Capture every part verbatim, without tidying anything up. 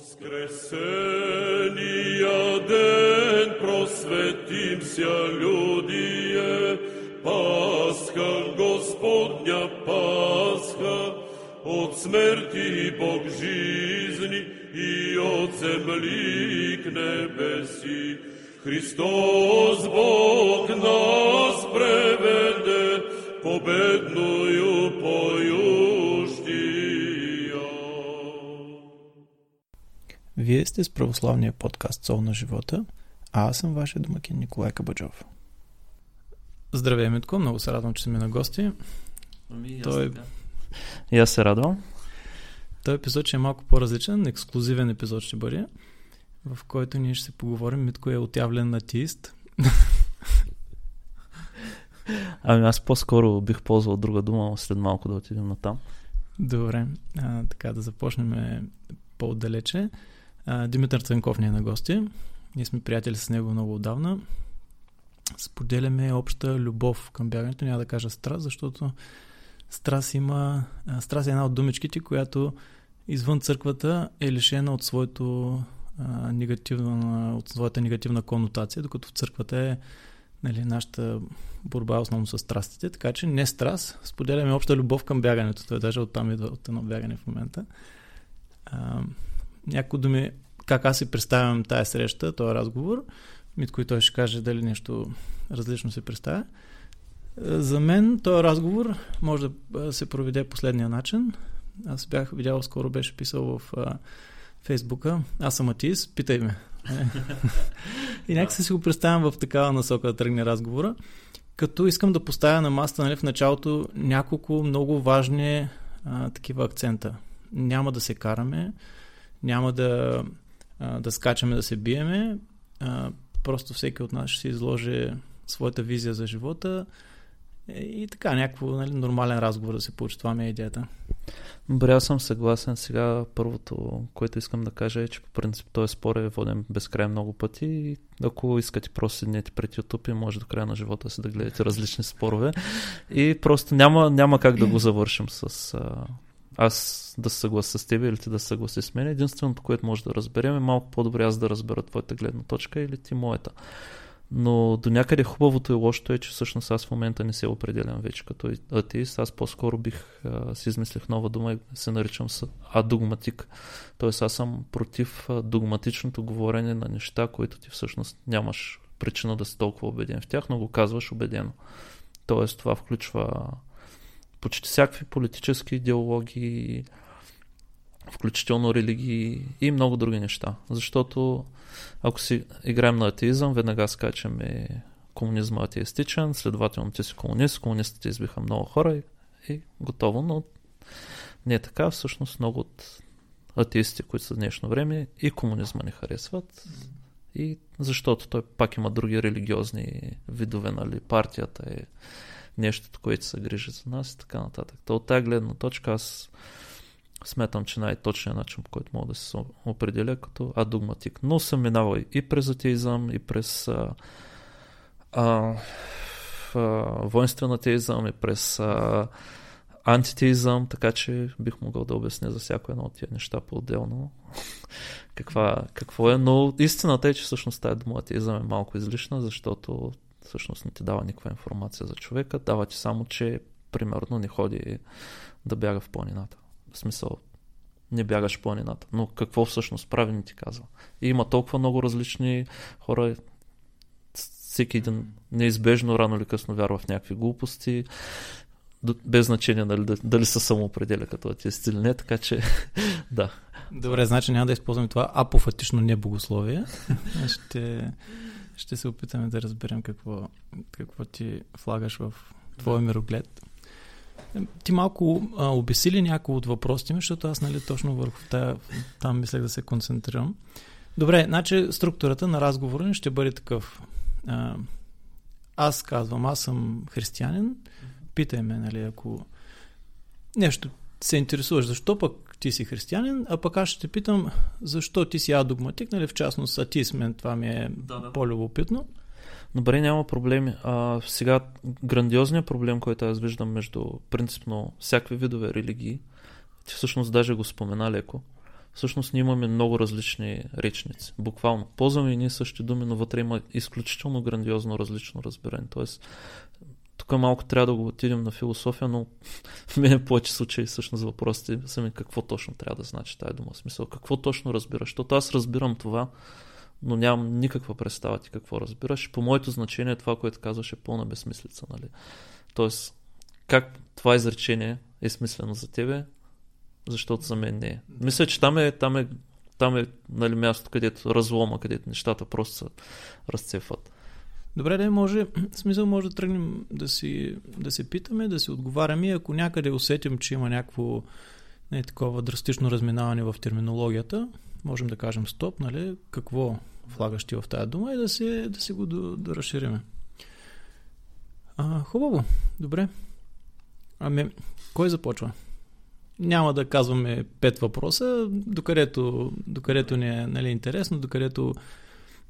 Воскресения ден просветимся, людие, Пасха, Господня Пасха, от смерти Бог жизни и от земли к небеси. Христос Бог нас преведе, победную поющия. Вие сте с православния подкаст Сол на живота, а аз съм вашия домакин Николай Кабачов. Здравей, Митко, много се радвам, че сме на гости. Ами, Той... и аз се радвам. Той епизод ще е малко по-различен, ексклузивен епизод ще бъде, в който ние ще се поговорим. Митко е отявлен атеист. Ами аз по-скоро бих ползвал друга дума, след малко да отидем на там. Добре, а, така да започнем по-отдалече. А, Димитър Цанков ни е на гости. Ние сме приятели с него много отдавна. Споделяме обща любов към бягането. Няма да кажа страст, защото страст има... Страст е една от думичките, която извън църквата е лишена от своето а, негативна, от своята негативна конотация, докато в църквата е, нали, нашата борба основно с страстите. Така че не страст, споделяме обща любов към бягането. Това е даже оттам идва от едно бягане в момента. А, някои думи, как аз си представям тая среща, този разговор, Митко и той ще каже дали нещо различно се представя. За мен този разговор може да се проведе последния начин. Аз бях видял, скоро беше писал в а, Фейсбука: аз съм атеист, питай ме. И някакси си го представям в такава насока да тръгне разговора. Като искам да поставя на масата, нали, в началото няколко много важни а, такива акцента. Няма да се караме, няма да, а, да скачаме, да се биеме. А, просто всеки от нас ще си изложи своята визия за живота и така, някакво, нали, нормален разговор да се получи. Това ми е идеята. Добре, аз съм съгласен. Сега първото, което искам да кажа е, че по принцип този спор е воден безкрай много пъти и ако искате, просто седнете пред YouTube и може до края на живота си да гледате различни спорове и просто няма, няма как да го завършим с... А... аз да се съглася с теб или ти да се съгласи с мен. Единственото, което може да разберем, е малко по-добре аз да разбера твоята гледна точка или ти моята. Но до някъде хубавото и лошото е, че всъщност аз в момента не се определям вече като атеист. Аз по-скоро бих а, си измислих нова дума и се наричам адогматик. Тоест аз съм против догматичното говорене на неща, които ти всъщност нямаш причина да си толкова убеден в тях, но го казваш убедено. Тоест това включва почти всякакви политически идеологии, включително религии и много други неща. Защото ако си играем на атеизъм, веднага скачаме комунизма атеистичен, следователно ти си комунист, комунистите избиха много хора и, и готово, но не е така. Всъщност много от атеисти, които са в днешно време, и комунизма не харесват, и защото той пак има други религиозни видове, нали, партията е нещото, което се грижи за нас и така нататък. То от тази гледна точка аз сметам, че най-точният начин, по който мога да се определя, като адогматик. Но съм минавал и през атеизъм, и през а, а, а, воинствен атеизъм, и през а, антитеизъм, така че бих могъл да обясня за всяко едно от тия неща по-отделно каква, какво е. Но истината е, че всъщност тази дума атеизъм е малко излишна, защото всъщност не ти дава никаква информация за човека, дава ти само, че примерно не ходи да бяга в планината. В смисъл, не бягаш в планината, но какво всъщност прави, не ти казва. И има толкова много различни хора, всеки един неизбежно рано или късно вярва в някакви глупости, без значение дали, дали се самоопределя като атеист или не, така че да. Добре, значи няма да използваме това апофатично небогословие. Ще... Ще се опитаме да разберем какво, какво ти влагаш в твоя мироглед. Ти малко а, обесили някои от въпросите ми, защото аз, нали, точно върху тая, там мислех да се концентрирам. Добре, значи структурата на разговора ни ще бъде такъв. А, аз казвам, аз съм християнин, питай ме, нали, ако нещо се интересуваш, защо пък ти си християнин, а пък аз ще те питам защо ти си адогматик, нали, в частност атеист, мен това ми е да, да. по-любопитно. Добре, няма проблеми. А, сега грандиозният проблем, който аз виждам между принципно всякакви видове религии, ти всъщност даже го спомена леко, всъщност ние имаме много различни речници. Буквално. Ползваме и ние същи думи, но вътре има изключително грандиозно различно разбиране. Тоест, тук малко трябва да го отидем на философия, но в мен е повече случаи всъщност въпросите са ми какво точно трябва да значи тая дума. В смисъл, какво точно разбираш? Защото аз разбирам това, но нямам никаква представа ти какво разбираш. По моето значение това, което казваш, е пълна безсмислица. Нали? Тоест, как това изречение е смислено за тебе, защото за мен не е. Мисля, че там е, там е, там е нали, място, където разлома, където нещата просто се разцепват. Добре, да може, в смисъл може да тръгнем да си, да се питаме, да си отговаряме. Ако някъде усетим, че има някакво не, такова драстично разминаване в терминологията, можем да кажем стоп, нали, какво влагаш ти в тая дума и да се, да се го до, да разшириме. А, хубаво, добре. Ами, кой започва? Няма да казваме пет въпроса, докъдето, докъдето ни е нали, интересно, докъдето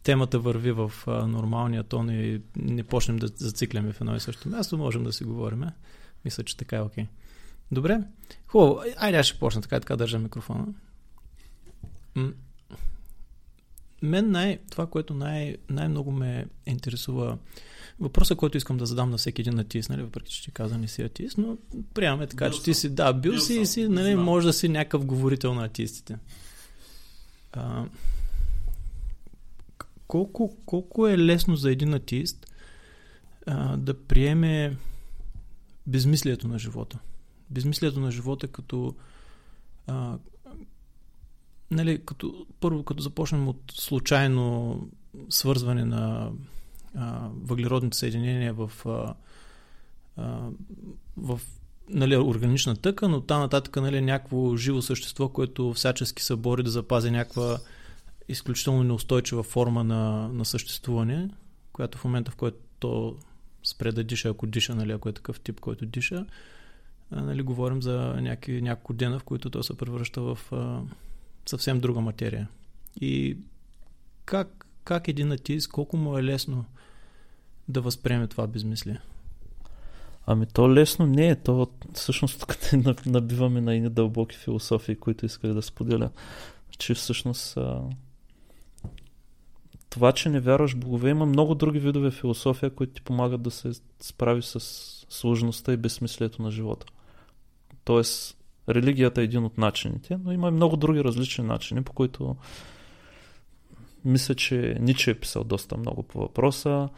темата върви в а, нормалния тон и не почнем да зацикляме в едно и също място, можем да си говорим. Е? Мисля, че така е окей. Добре, хубаво. Айде, аз ще почна така и така държа микрофона. М- мен най- това, което най- най-много ме интересува, въпросът, който искам да задам на всеки един атеист, нали, въпреки че ти каза не си атеист, но приемаме така, бил че съм. Ти си, да, бил, бил си и си, нали, може да си някакъв говорител на атеистите. А, колко, колко е лесно за един атеист а, да приеме безмислието на живота? Безмислието на живота като а, нали, като, първо като започнем от случайно свързване на а, въглеродните съединения в, а, а, в нали, органична тъкан, от там нататък нали, някакво живо същество, което всячески се бори да запази някаква изключително неустойчива форма на, на съществуване, която в момента, в който то спре да диша, ако диша, нали, ако е такъв тип, който диша, а, нали, говорим за някакви, няколко дена, в които то се превръща в а, съвсем друга материя. И как, как един атеист, колко му е лесно да възприеме това безмислие? Ами то лесно не е. То всъщност тук набиваме на едни дълбоки философии, които исках да споделя. Че всъщност това, че не вярваш в богове, има много други видове философия, които ти помагат да се справи с сложността и безсмислието на живота. Тоест, религията е един от начините, но има и много други различни начини, по които мисля, че Ниче е писал доста много по въпроса.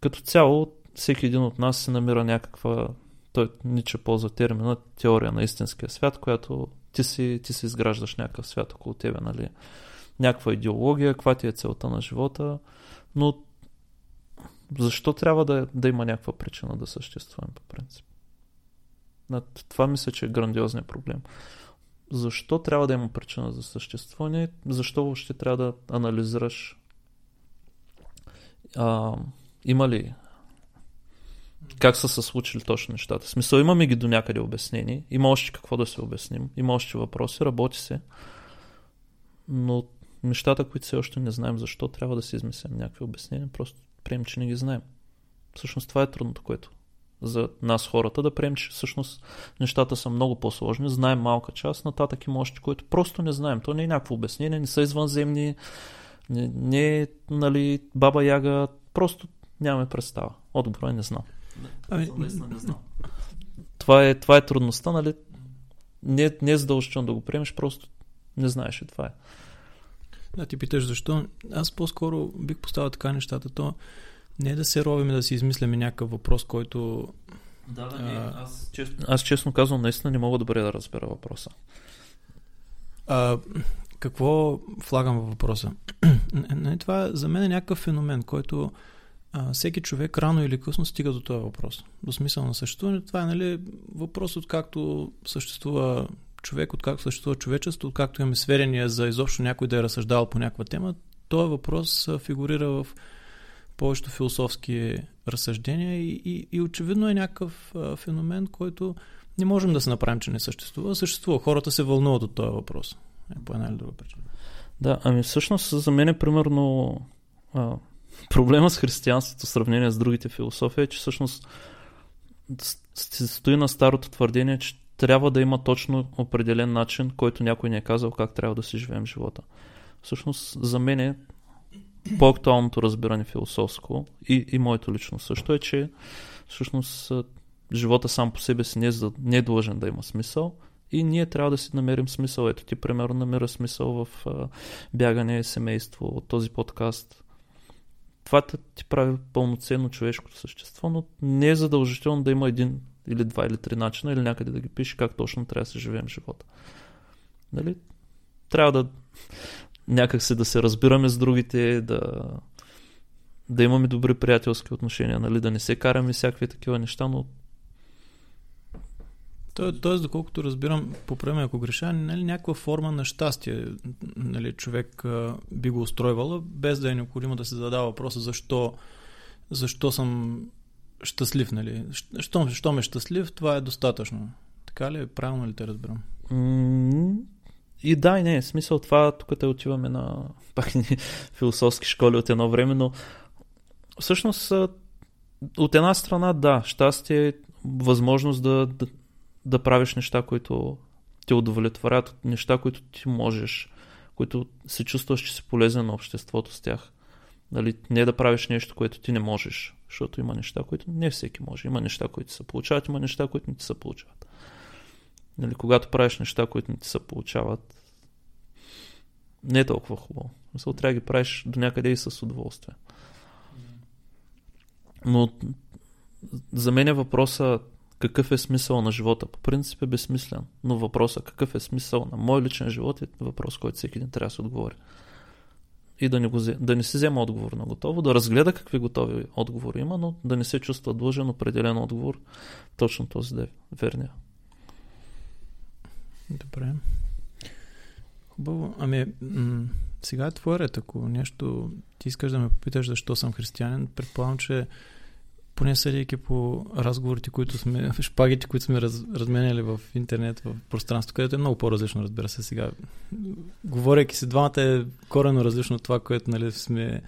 Като цяло, всеки един от нас се намира някаква, той Ниче ползва термина, теория на истинския свят, която ти си, ти си изграждаш някакъв свят около тебе, нали? Някаква идеология, каква ти е целта на живота, но защо трябва да, да има някаква причина да съществуваме по принцип? Това мисля, че е грандиозният проблем. Защо трябва да има причина за съществуване? Защо въобще трябва да анализираш? А, има ли? Как са се случили точно нещата? В смисъл, имаме ги до някъде обяснени. Има още какво да се обясним. Има още въпроси, работи се. Но нещата, които все още не знаем защо, трябва да си измислим някакви обяснения. Просто прием, че не ги знаем. Всъщност това е трудното, което за нас хората да приемем, че всъщност нещата са много по-сложни, знаем малка част, нататък има още, което просто не знаем. То не е някакво обяснение, не са извънземни, не, не нали, баба Яга, просто нямаме представа. Отговора не знам. Ами, лесно не знам. Това е, това е трудността, нали? Не, не е задължително да го приемеш, просто не знаеш и това е. Да, ти питаш защо. Аз по-скоро бих поставил така нещата, то не да се ровим, да си измисляме някакъв въпрос, който... Да, да, не, аз, честно... аз честно казвам, наистина не мога добре да разбера въпроса. А, какво влагам във въпроса? Това за мен е някакъв феномен, който а, всеки човек рано или късно стига до този въпрос. До смисъл на съществуването. Това е нали, въпрос откакто съществува човек, откакто съществува човечество, откакто имаме сверения за изобщо някой да е разсъждавал по някаква тема. Този въпрос фигурира в повечето философски разсъждения и, и, и очевидно е някакъв а, феномен, който не можем да се направим, че не съществува. Съществува. Хората се вълнуват от този въпрос. Е, по една или друга причина. Да, ами всъщност за мен е примерно а, проблема с християнството в сравнение с другите философии е, че всъщност стои на старото твърдение, че трябва да има точно определен начин, който някой ни е казал как трябва да си живеем живота. Всъщност за мен е по-актуалното разбиране философско и, и моето лично също е, че всъщност живота сам по себе си не е, не е длъжен да има смисъл и ние трябва да си намерим смисъл. Ето ти примерно намира смисъл в а, бягане, семейство, от този подкаст. Това ти прави пълноценно човешкото същество, но не е задължително да има един или два или три начина или някъде да ги пише как точно трябва да се живеем живота. Нали? Трябва да някак се да се разбираме с другите, да, да имаме добри приятелски отношения, нали? Да не се караме всякакви такива неща, но... То, тоест, доколкото разбирам, поправяме ако греша, нали, някаква форма на щастие, нали, човек а, би го устройвала, без да е необходимо да се задава въпроса защо, защо съм щастлив, нали? Щом, щом е щастлив, това е достатъчно. Така ли? Правилно ли те разбирам? Mm, и да, и не. Смисъл това, тук те отиваме на пак философски школи от едно време, но всъщност от една страна, да, щастие е възможност да, да, да правиш неща, които те удовлетворят, неща, които ти можеш, които се чувстваш, че си полезен на обществото с тях. Нали, не да правиш нещо, което ти не можеш, защото има неща, които не всеки може. Има неща, които се получават, има неща, които не ти се получават. Нали, когато правиш неща, които не ти се получават, не е толкова хубаво. Мисля, трябва да ги правиш до някъде и с удоволствие. Но за мен е въпроса какъв е смисъл на живота. По принцип е безсмислен, но въпроса какъв е смисъл на мой личен живот е въпрос, който всеки ден трябва да се отговори. И да не, го, да не си взема отговор на готово, да разгледа какви готови отговори има, но да не се чувства длъжен определен отговор. Точно този да е верния. Добре. Хубаво. Ами, м- сега е твоя ред. Ако нещо ти искаш да ме попиташ защо съм християнин, предполагам, че поне съдейки по разговорите, които сме, шпагите, които сме раз, разменяли в интернет, в пространство, където е много по-различно, разбира се сега. Говорейки си, двамата е коренно различно от това, което, нали, сме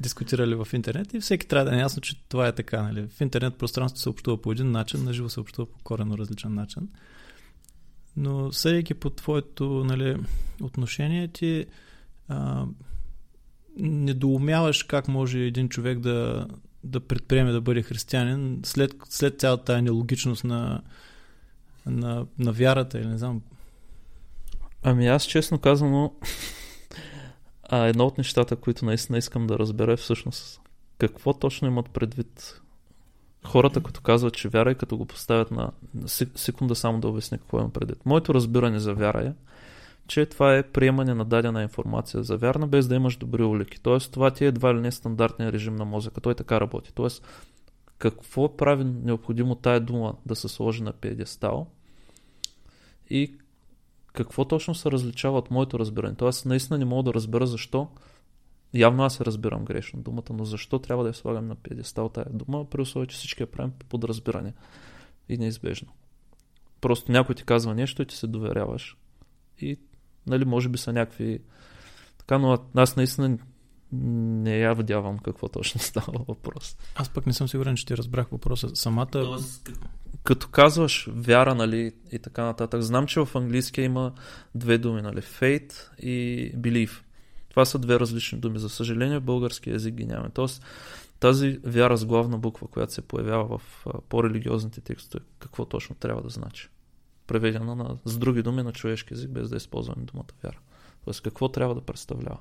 дискутирали в интернет и всеки трябва да е ясно, че това е така. Нали. В интернет пространството се общува по един начин, на живо се общува по коренно различен начин. Но съдейки по твоето, нали, отношение, ти а, недоумяваш как може един човек да да предприеме да бъде християнин след, след цялата тая нелогичност на, на, на вярата или не знам. Ами аз честно казано а едно от нещата, които наистина искам да разбера е всъщност какво точно имат предвид хората, като казват, че вяра е, като го поставят на... Секунда само да обясня какво имам предвид. Моето разбиране за вяра е, че това е приемане на дадена информация за вярна, без да имаш добри улики. Тоест, това ти е едва ли не стандартният режим на мозъка. Той така работи. Тоест, какво прави необходимо тая дума да се сложи на пиедестал и какво точно се различава от моето разбиране. Тоест, наистина не мога да разбера защо, явно аз се разбирам грешно думата, но защо трябва да я слагам на пиедестал тая дума, при условие, че всички я правим по подразбиране и неизбежно. Просто някой ти казва нещо и ти се доверяваш. И, нали, може би са някакви така, но аз наистина не я вдявам какво точно става въпрос. Аз пък не съм сигурен, че ти разбрах въпроса. Самата... Тоест... Като казваш вяра, нали, и така нататък, знам, че в английския има две думи, нали, faith и belief. Това са две различни думи. За съжаление, в български език ги нямаме. Тоест, тази вяра с главна буква, която се появява в по-религиозните текстове, какво точно трябва да значи? Преведена на, с други думи на човешки език, без да използваме думата вяра. Тоест, какво трябва да представлява?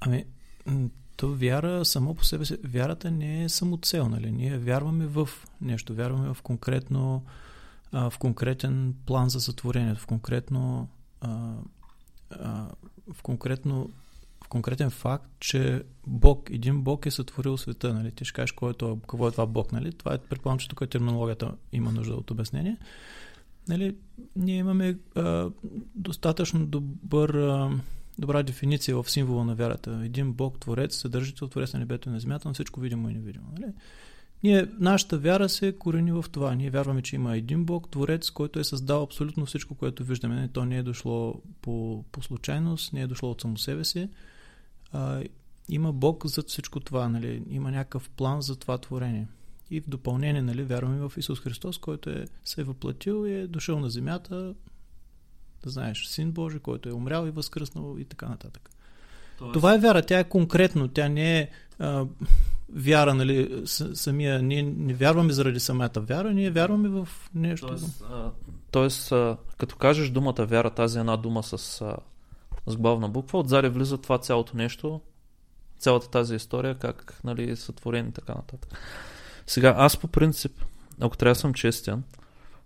Ами, то вяра само по себе си, вярата не е самоцел, нали? Ние вярваме в нещо, вярваме в конкретно, а, в конкретен план за сътворението, в конкретно, а, а, в конкретно в конкретен факт, че Бог, един Бог е сътворил света, нали? Ти ще кажеш, кой е това, какво е това Бог, нали? Това е, предполагам, че тук терминологията има нужда от обяснение. Нали, ние имаме а, достатъчно добър, а, добра дефиниция в символа на вярата. Един Бог, Творец, съдържител, Творец на небето и на земята, на всичко видимо и невидимо. Нали? Ние, нашата вяра се корени в това. Ние вярваме, че има един Бог, Творец, който е създал абсолютно всичко, което виждаме. Нали? То не е дошло по, по случайност, не е дошло от само себе си. А, има Бог зад всичко това. Нали? Има някакъв план за това творение. и в допълнение, нали, вярваме в Исус Христос, който е, се е въплатил и е дошъл на земята, да знаеш, Син Божий, който е умрял и възкръснал и така нататък. Тоест... Това е вяра, тя е конкретно, тя не е а, вяра, нали, с, самия, ние не вярваме заради самата вяра, ние вярваме в нещо. Тоест, а, тоест а, като кажеш думата вяра, тази една дума с, а, с главна буква, отзади влиза това цялото нещо, цялата тази история, как, нали, сътворени и така нататък. Сега, аз по принцип, ако трябва да съм честен,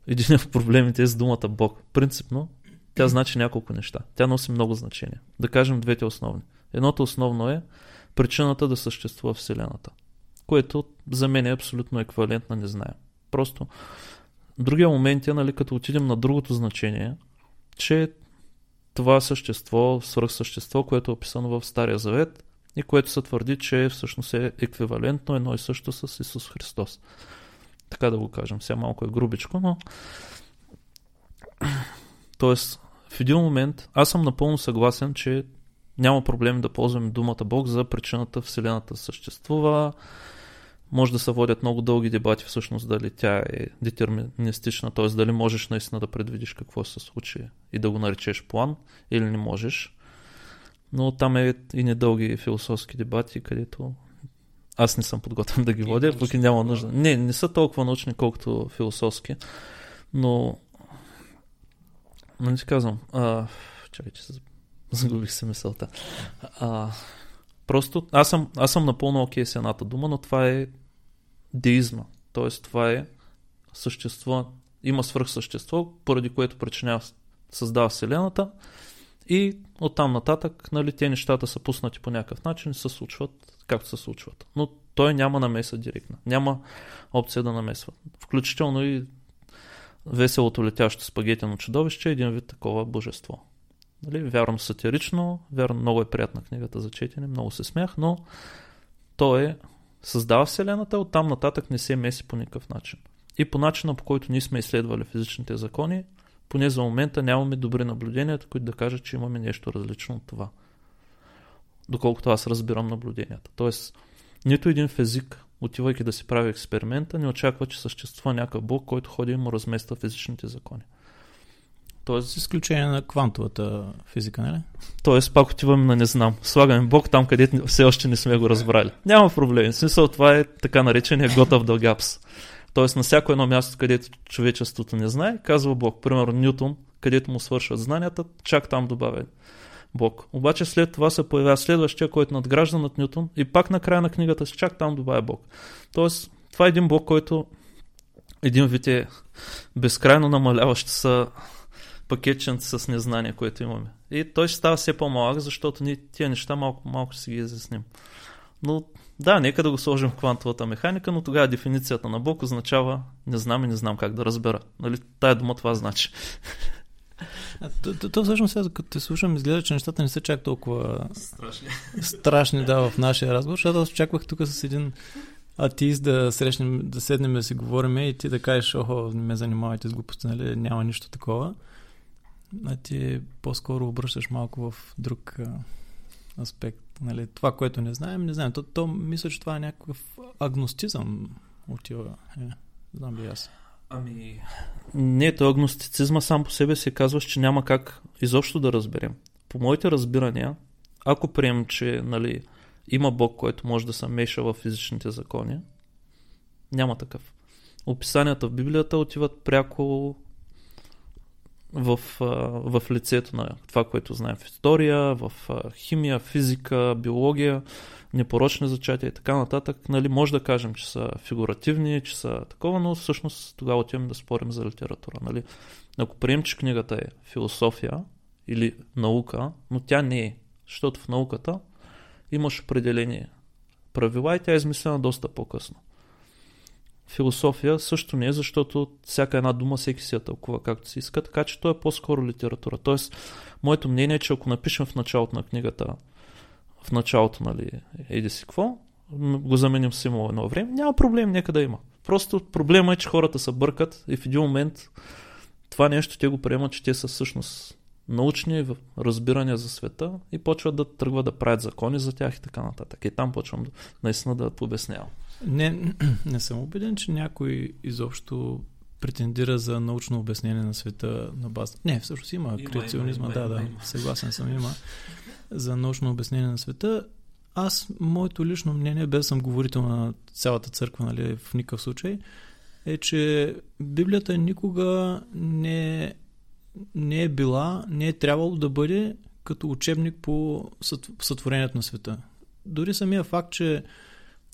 един от проблемите е с думата Бог. Принципно, тя значи няколко неща. Тя носи много значения. Да кажем двете основни. Едното основно е причината да съществува Вселената, което за мен е абсолютно еквивалент на не знае. Просто другия момент е, нали, като отидем на другото значение, че това същество, свръхсъщество, което е описано в Стария Завет, и което се твърди, че всъщност е еквивалентно едно и също с Исус Христос. Така да го кажем. Сега малко е грубичко, но... Тоест, в един момент аз съм напълно съгласен, че няма проблем да ползваме думата Бог за причината Вселената съществува. Може да се водят много дълги дебати всъщност дали тя е детерминистична, т.е. дали можеш наистина да предвидиш какво се случи и да го наречеш план или не можеш. Но там е и недълги философски дебати, където аз не съм подготвен да ги водя, пък и няма нужда. Не, не са толкова научни, колкото философски, но не ти казвам, а... чакай, че загубих се мисълта. А... Просто аз съм, аз съм напълно окей с едната дума, но това е деизма, т.е. това е същество, има свръхсъщество, поради което причинява, създава Вселената. И оттам нататък, нали, те нещата са пуснати по някакъв начин и се случват както се случват. Но той няма намеса директна. Няма опция да намесва. Включително и веселото летящо спагетено чудовище е един вид такова божество. Нали, вярно сатирично, вярно много е приятна книгата за четене, много се смях, но той е създава Вселената, оттам нататък не се меси по никакъв начин. И по начина, по който ние сме изследвали физичните закони, поне за момента нямаме добри наблюденията, които да кажат, че имаме нещо различно от това. Доколкото аз разбирам наблюденията. Тоест, нито един физик, отивайки да си прави експеримента, не очаква, че съществува някакъв Бог, който ходи и му размества физичните закони. Тоест, с изключение на квантовата физика, не ли? Тоест, пак отиваме на не знам. Слагаме Бог там, където все още не сме го разбрали. Няма проблем. В смисъл, това е така наречения God of the Gaps. Тоест на всяко едно място, където човечеството не знае, казва Бог. Примерно Нютон, където му свършват знанията, чак там добавя Бог. Обаче след това се появява следващия, който надгражда над Нютон и пак на края на книгата си чак там добавя Бог. Тоест това е един Бог, който един вид е безкрайно намаляващ са пакетченца с незнание, което имаме. И той ще става все по-малък, защото ние тия неща малко-малко си ги изясним. Но... Да, нека да го сложим в квантовата механика, но тогава дефиницията на Бог означава не знам и не знам как да разбера. Нали, тая дума това значи. А, то, то, то всъщност сега, като те слушам, изглежда, че нещата не са чак толкова страшни, страшни да, в нашия разговор, защото аз очаквах тук с един атеист да срещнем, да седнем да си говорим и ти да кажеш, охо, не ме занимавайте с глупости, нали, няма нищо такова. А ти по-скоро обръщаш малко в друг аспект. Нали, това, което не знаем, не знаем. То, то мисля, че това е някакъв агностизъм отива. Е, знам би аз. Ами, не, то агностицизма сам по себе се казваш, че няма как изобщо да разберем. По моите разбирания, ако приемем, че, нали, има Бог, който може да се меша в физичните закони, няма такъв. Описанията в Библията отиват пряко В, в лицето на това, което знаем в история, в химия, физика, биология, непорочни зачатия и така нататък. Нали, може да кажем, че са фигуративни, че са такова, но всъщност тогава отиваме да спорим за литература. Нали. Ако приемем, че книгата е философия или наука, но тя не е, защото в науката имаш определени правила и тя е измислена доста по-късно. Философия също не е, защото всяка една дума всеки си я тълкува както си иска, така че то е по-скоро литература. Тоест, моето мнение е, че ако напишем в началото на книгата, в началото, нали, еди си какво, го заменим с имало едно време, няма проблем, нека да има. Просто проблема е, че хората се бъркат и в един момент това нещо те го приемат, че те са всъщност научни разбирания за света и почват да тръгват да правят закони за тях и така нататък. И там почвам наистина да обяснявам. Не, не съм убеден, че някой изобщо претендира за научно обяснение на света на база... Не, всъщност има креационизма, да, да, има. Съгласен съм, има за научно обяснение на света. Аз, моето лично мнение, без съм говорител на цялата църква, нали, в никакъв случай, е, че Библията никога не, не е била, не е трябвало да бъде като учебник по сътворението на света. Дори самия факт, че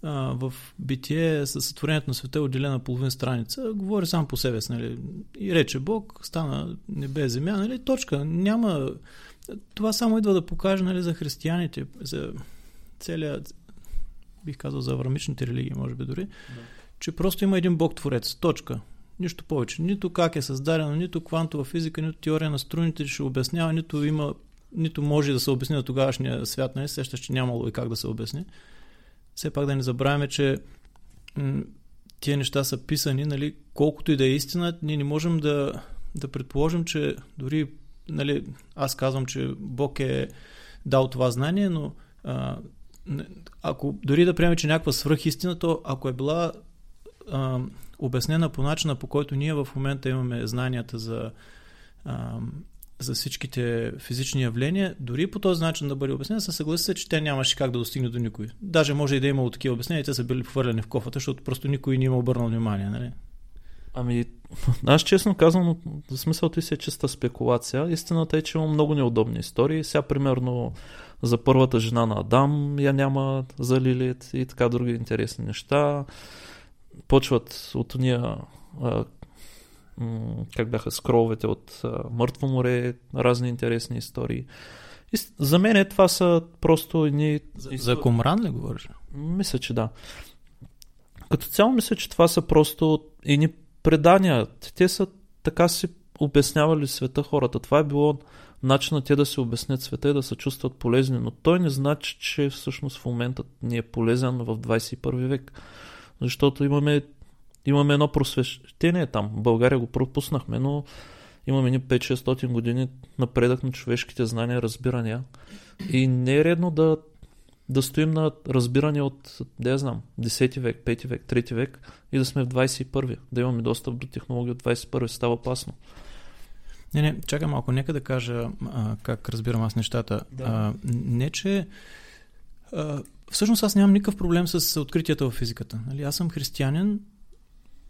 а, в Битие със сътворението на света е отделена половин страница, говори сам по себе си, нали? И рече Бог, стана небе, земя, нали? Точка. Няма... Това само идва да покаже, нали, за християните, за целият, бих казал, за аврамичните религии, може би дори, да, че просто има един Бог-творец. Точка. Нищо повече. Нито как е създадено, нито квантова физика, нито теория на струните ще обяснява, нито има, нито може да се обясни на тогавашния свят, не сещаш, че нямало и как да се обясни. Все пак да не забравяме, че м- тия неща са писани, нали, колкото и да е истина, ние не можем да, да предположим, че дори, нали, аз казвам, че Бог е дал това знание, но а, ако дори да приеме, че някаква свръхистина, то ако е била а, обяснена по начина, по който ние в момента имаме знанията за а, за всичките физични явления, дори по този начин да бъде обяснен, се съгласи се, че те нямаше как да достигне до никой. Даже може и да е имало такива обяснения, те са били хвърляни в кофата, защото просто никой не има обърнал внимание, нали? Ами, аз честно казвам, в смисълто и си е чиста спекулация. Истината е, че има много неудобни истории. Сега, примерно, за първата жена на Адам я няма, за Лилит и така други интересни неща. Почват от уния... как бяха скроловете от Мъртво море, разни интересни истории. И за мен това са просто едни... За, за Кумран ли говориш? Мисля, че да. Като цяло мисля, че това са просто едни предания. Те са така си обяснявали света хората. Това е било начинът те да се обяснят света и да се чувстват полезни, но той не значи, че всъщност в момента ни е полезен в двадесет и първи век. Защото имаме Имаме едно просвещение там. В България го пропуснахме, но имаме ни пет-шестстотин години напредък на човешките знания, разбирания. И не е редно да, да стоим на разбиране от, да я знам, десети век, пети век, трети век и да сме в двадесет и първи. Да имаме достъп до технология от двадесет и първи. Става опасно. Не, не, чакай малко. Нека да кажа а, как разбирам аз нещата. Да. А, не, че... А, всъщност аз нямам никакъв проблем с откритията в физиката. Нали? Аз съм християнин.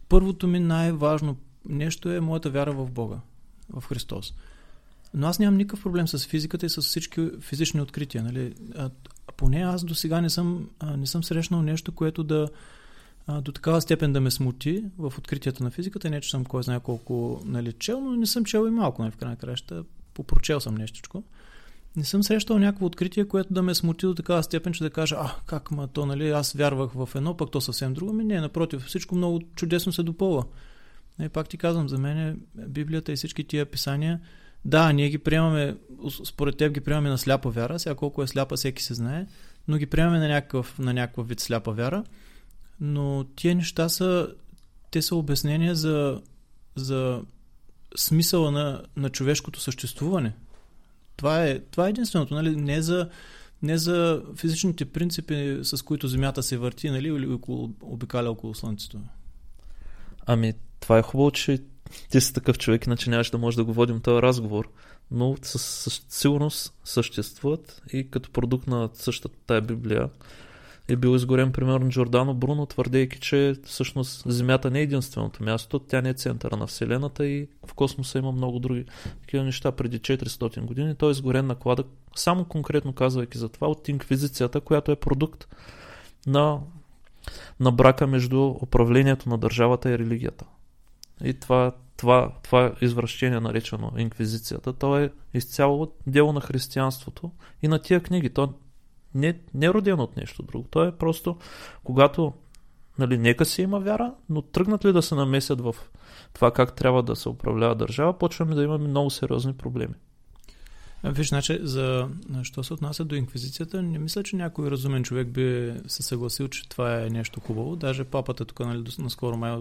Първото ми най-важно нещо е моята вяра в Бога, в Христос. Но аз нямам никакъв проблем с физиката и с всички физични открития. Нали? А, поне аз до сега не съм, а, не съм срещнал нещо, което да а, до такава степен да ме смути в откритията на физиката. Не, че съм кой знае колко, нали, чел, но не съм чел и малко, не, в край на краща. Попрочел съм нещичко. Не съм срещал някакво откритие, което да ме смути до такава степен, че да кажа, а, как ма то, нали, аз вярвах в едно, пък то съвсем друго. Ми не, напротив, всичко много чудесно се допълва. И пак ти казвам, за мен Библията и всички тия писания, да, ние ги приемаме, според теб ги приемаме на сляпа вяра, сега колко е сляпа, всеки се знае, но ги приемаме на някакъв, на някакъв вид сляпа вяра, но тия неща са, те са обяснения за, за смисъла на, на човешкото съществуване. Това е, това е единственото, нали? Не за, не за физичните принципи, с които Земята се върти, нали, или около, обикаля около Слънцето. Ами, това е хубаво, че ти си такъв човек, иначе нямаш да можеш да го водим този разговор, но със, със сигурност съществуват и като продукт на същата тая Библия е бил изгорен, примерно, Джордано Бруно, твърдейки, че всъщност Земята не е единственото място, тя не е центъра на Вселената и в космоса има много други такива неща. Преди четиристотин години той е изгорен на кладък, само конкретно казвайки за това, от инквизицията, която е продукт на, на брака между управлението на държавата и религията. И това, това, това извращение, наречено инквизицията, то е изцяло дело на християнството и на тия книги. То Не, не е родено от нещо друго. То е просто, когато, нали, нека си има вяра, но тръгнат ли да се намесят в това как трябва да се управлява държава, почваме да имаме много сериозни проблеми. Виж, значи, за що се отнася до инквизицията, не мисля, че някой разумен човек би се съгласил, че това е нещо хубаво. Даже папата тук, нали, наскоро май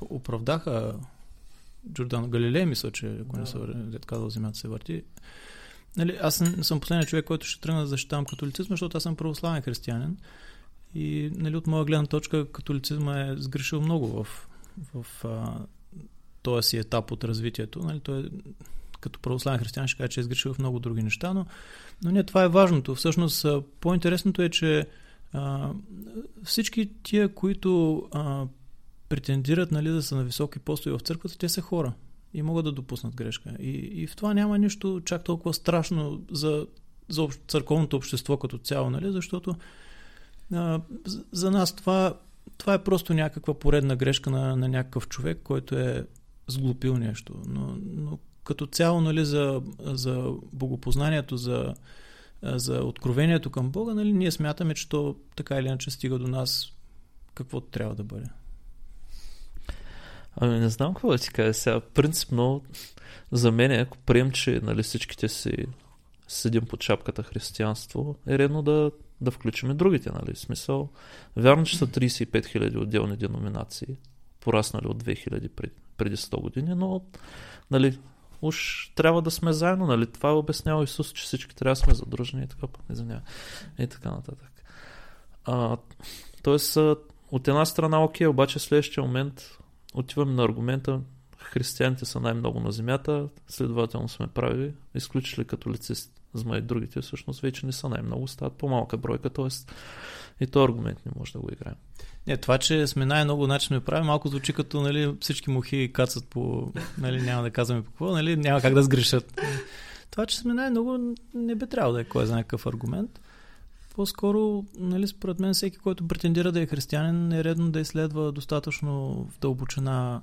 оправдаха Джордано Галилей, мисля, че ако не се казал, земята се върти. Нали, аз съм последният човек, който ще тръгна да защитавам католицизма, защото аз съм православен християнин И нали, от моя гледна точка католицизма е сгрешил много в, в а, този си етап от развитието. Нали, той е, като православен християн ще кажа, че е сгрешил в много други неща, но, но не, това е важното. Всъщност по-интересното е, че а, всички тия, които а, претендират нали, да са на високи постове в църквата, те са хора и могат да допуснат грешка. И, и в това няма нищо чак толкова страшно за, за общ, църковното общество като цяло, нали, защото а, за нас това, това е просто някаква поредна грешка на, на някакъв човек, който е сглупил нещо. Но, но като цяло нали, за, за богопознанието, за, за откровението към Бога, нали, ние смятаме, че то така или иначе стига до нас каквото трябва да бъде. Ами не знам какво да ти кажа сега. Принципно за мен, ако прием, че нали, всичките си седим под шапката християнство, е редно да, да включим и другите. Нали? Смисъл, вярно, че са трийсет и пет хиляди отделни деноминации, пораснали от две хиляди пред, преди сто години, но нали, уж трябва да сме заедно. Нали? Това е обяснял Исус, че всички трябва да сме задружени и така, извиня, и така нататък. А, тоест, от една страна окей, обаче следващия момент отиваме на аргумента, християните са най-много на земята, следователно сме прави, изключили католицисти, зма и другите, всъщност вече не са най-много, стават по-малка бройка, т.е. и този аргумент не може да го играем. Не, това, че сме най-много начин сме прави, малко звучи като нали, всички мухи кацат по, нали, няма да казваме по какво, нали, няма как да сгрешат. Това, че сме най-много, не би трябвало да е кой знае какъв аргумент. По-скоро, нали, според мен, всеки, който претендира да е християнин, е редно да изследва достатъчно в дълбочина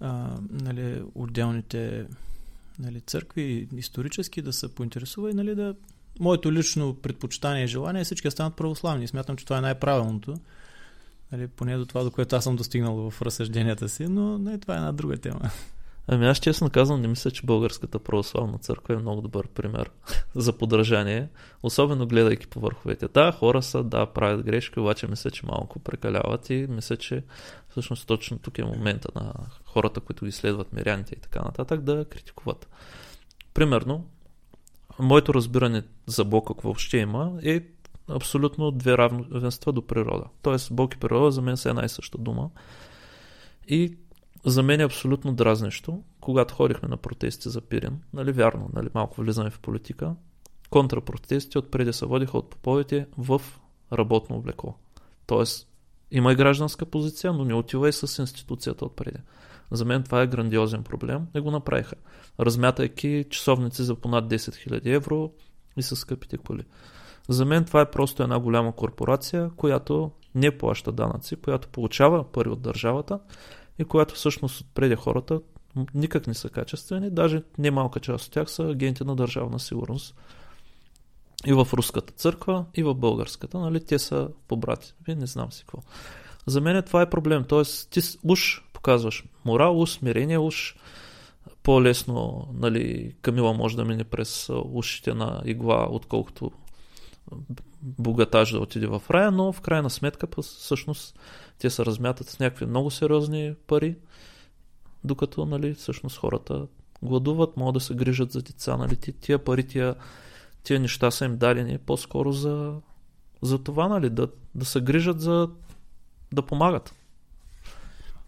а, нали, отделните нали, църкви, исторически да се поинтересува и нали, да... Моето лично предпочитание и желание е всички да станат православни. Смятам, че това е най-правилното. Нали, поне до това, до което аз съм достигнал в разсъжденията си, но нали, това е една друга тема. Ами аз честно казвам, не мисля, че Българската православна църква е много добър пример за подражание, особено гледайки по върховете. Да, хора са, да, правят грешки, обаче мисля, че малко прекаляват и мисля, че всъщност точно тук е момента на хората, които ги следват, миряните и така нататък, да критикуват. Примерно, моето разбиране за Бог, какво въобще има, е абсолютно две равенства до природа. Тоест, Бог и природа за мен са една и съща дума. И за мен е абсолютно дразнещо, когато ходихме на протести за Пирин, нали, вярно, нали, малко влизаме в политика, контрапротести отпреди се водиха от поповете в работно облекло. Тоест, има и гражданска позиция, но не отива и с институцията отпреди. За мен това е грандиозен проблем и го направиха, размятайки часовници за понад десет хиляди евро и с скъпите коли. За мен това е просто една голяма корпорация, която не плаща данъци, която получава пари от държавата, и която всъщност отпреде хората никак не са качествени, даже не малка част от тях са агенти на държавна сигурност. И в руската църква, и в българската, нали, те са побрати, не знам си какво. За мен това е проблем, т.е. ти уж показваш морал, уж смирение, уж по-лесно, нали, камила може да мине през ушите на игла, отколкото богатаж да отиде в рая, но в крайна сметка всъщност те се размятат с някакви много сериозни пари, докато нали, всъщност хората гладуват, могат да се грижат за деца. Нали, тия пари, тия, тия неща са им дадени по-скоро за, за това, нали, да, да се грижат, за да помагат.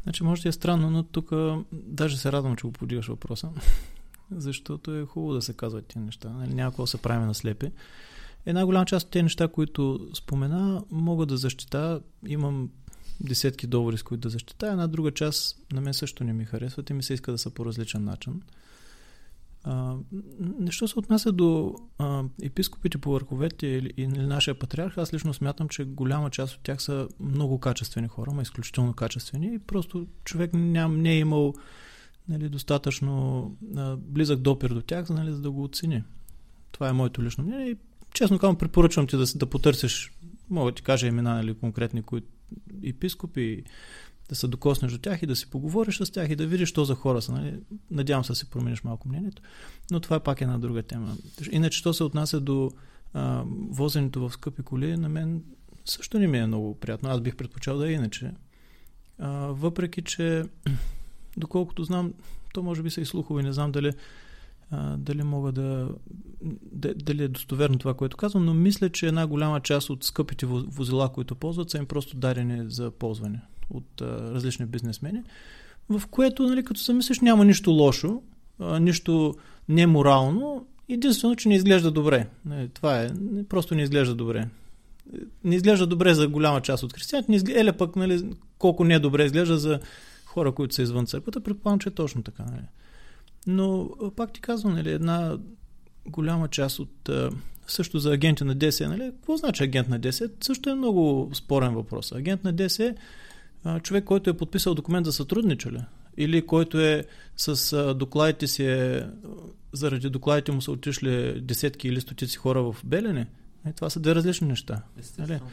Значи може да е странно, но тук даже се радвам, че го подигаш въпроса, защото е хубаво да се казват тия неща. Нали, някакво се правим на слепи. Една голяма част от тези неща, които спомена, мога да защита. Имам десетки доводи, с които да защита. Една друга част на мен също не ми харесват и ми се иска да са по различен начин. А, нещо се отнася до а, епископите по върховете или, или нашия патриарх. Аз лично смятам, че голяма част от тях са много качествени хора, ма изключително качествени и просто човек ням, не е имал нали, достатъчно а, близък допир до тях, нали, за да го оцени. Това е моето лично мнение и честно казвам, препоръчвам ти да, да потърсиш, мога ти кажа имена нали, конкретни кои, епископи, да се докоснеш до тях и да си поговориш с тях и да видиш то за хора са. Нали? Надявам се да си промениш малко мнението, но това е пак една друга тема. Иначе то се отнася до а, возенето в скъпи коли, на мен също не ми е много приятно. Аз бих предпочел да е иначе. А, въпреки, че доколкото знам, то може би са и слухове, не знам дали а, дали мога да... дали е достоверно това, което казвам, но мисля, че една голяма част от скъпите возила, които ползват, са им просто дарени за ползване от а, различни бизнесмени, в което, нали, като се мислиш, няма нищо лошо, а, нищо неморално, единствено, че не изглежда добре. Не, това е, просто не изглежда добре. Не изглежда добре за голяма част от християните, изглежда, еле пък, нали, колко не е добре изглежда за хора, които са извън църквата, предполагам, че е точно така. Нали. Но пак ти казвам, нали, една голяма част от... Също за агенти на ДС, нали? Какво значи агент на ДС? Също е много спорен въпрос. Агент на ДС е човек, който е подписал документ за сътрудничене, или който е с докладите си, заради докладите му са отишли десетки или стотици хора в Белене. И това са две различни неща. Естествено, естествено.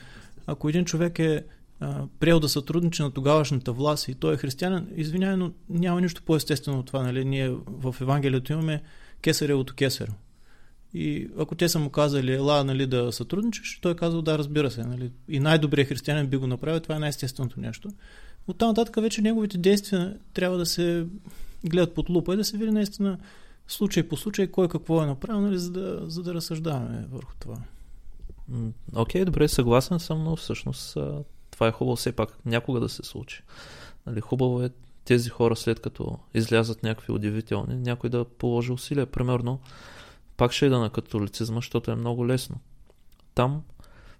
Ако един човек е а, приел да сътрудничи на тогавашната власт и той е християнин, извинявай, но няма нищо по-естествено от това. Нали? Ние в Евангелието имаме кесаревото кесарево. И ако те са му казали, ела, нали, да сътрудничиш, той е казал, да, разбира се. Нали? И най-добрият християнин би го направил, това е най-естественото нещо. Оттам нататък вече неговите действия трябва да се гледат под лупа и да се види наистина случай по случай кой какво е направил, нали, за да, за да разсъждаваме върху това. Окей, okay, добре, съгласен съм, но всъщност това е хубаво все пак някога да се случи. Нали, хубаво е тези хора, след като излязат някакви удивителни, някой да положи усилия. Примерно, пак ще ида на католицизма, защото е много лесно. Там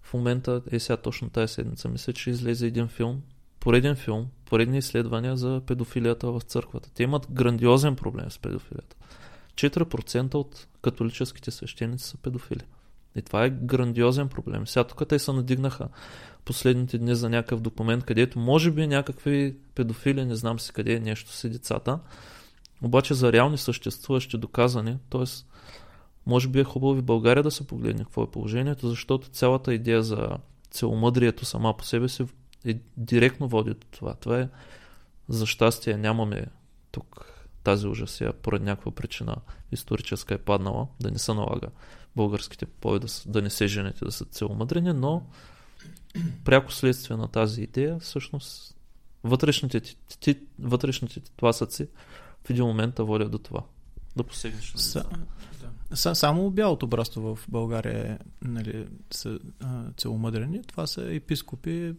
в момента, е сега точно тази седмица, мисля, че излезе един филм, пореден филм, поредни изследвания за педофилията в църквата. Те имат грандиозен проблем с педофилията. четири процента от католическите свещеници са педофили. И това е грандиозен проблем. Сега тук те се надигнаха последните дни за някакъв документ, където може би някакви педофили, не знам си къде е нещо с децата, обаче за реални съществуващи доказани, т.е. може би е хубаво в България да се погледне какво е положението, защото цялата идея за целомъдрието сама по себе си е директно води до това. Това е, за щастие нямаме тук тази ужасия, поред някаква причина историческа е паднала, да не се налага българските попове да, да не се жените, да са целомъдрени, но пряко следствие на тази идея, всъщност вътрешните, ти, вътрешните тласъци в един момент да водят до това. Да посегнеш. Са, са, само бялото братство в България, нали, са а, целомъдрени, това са епископи,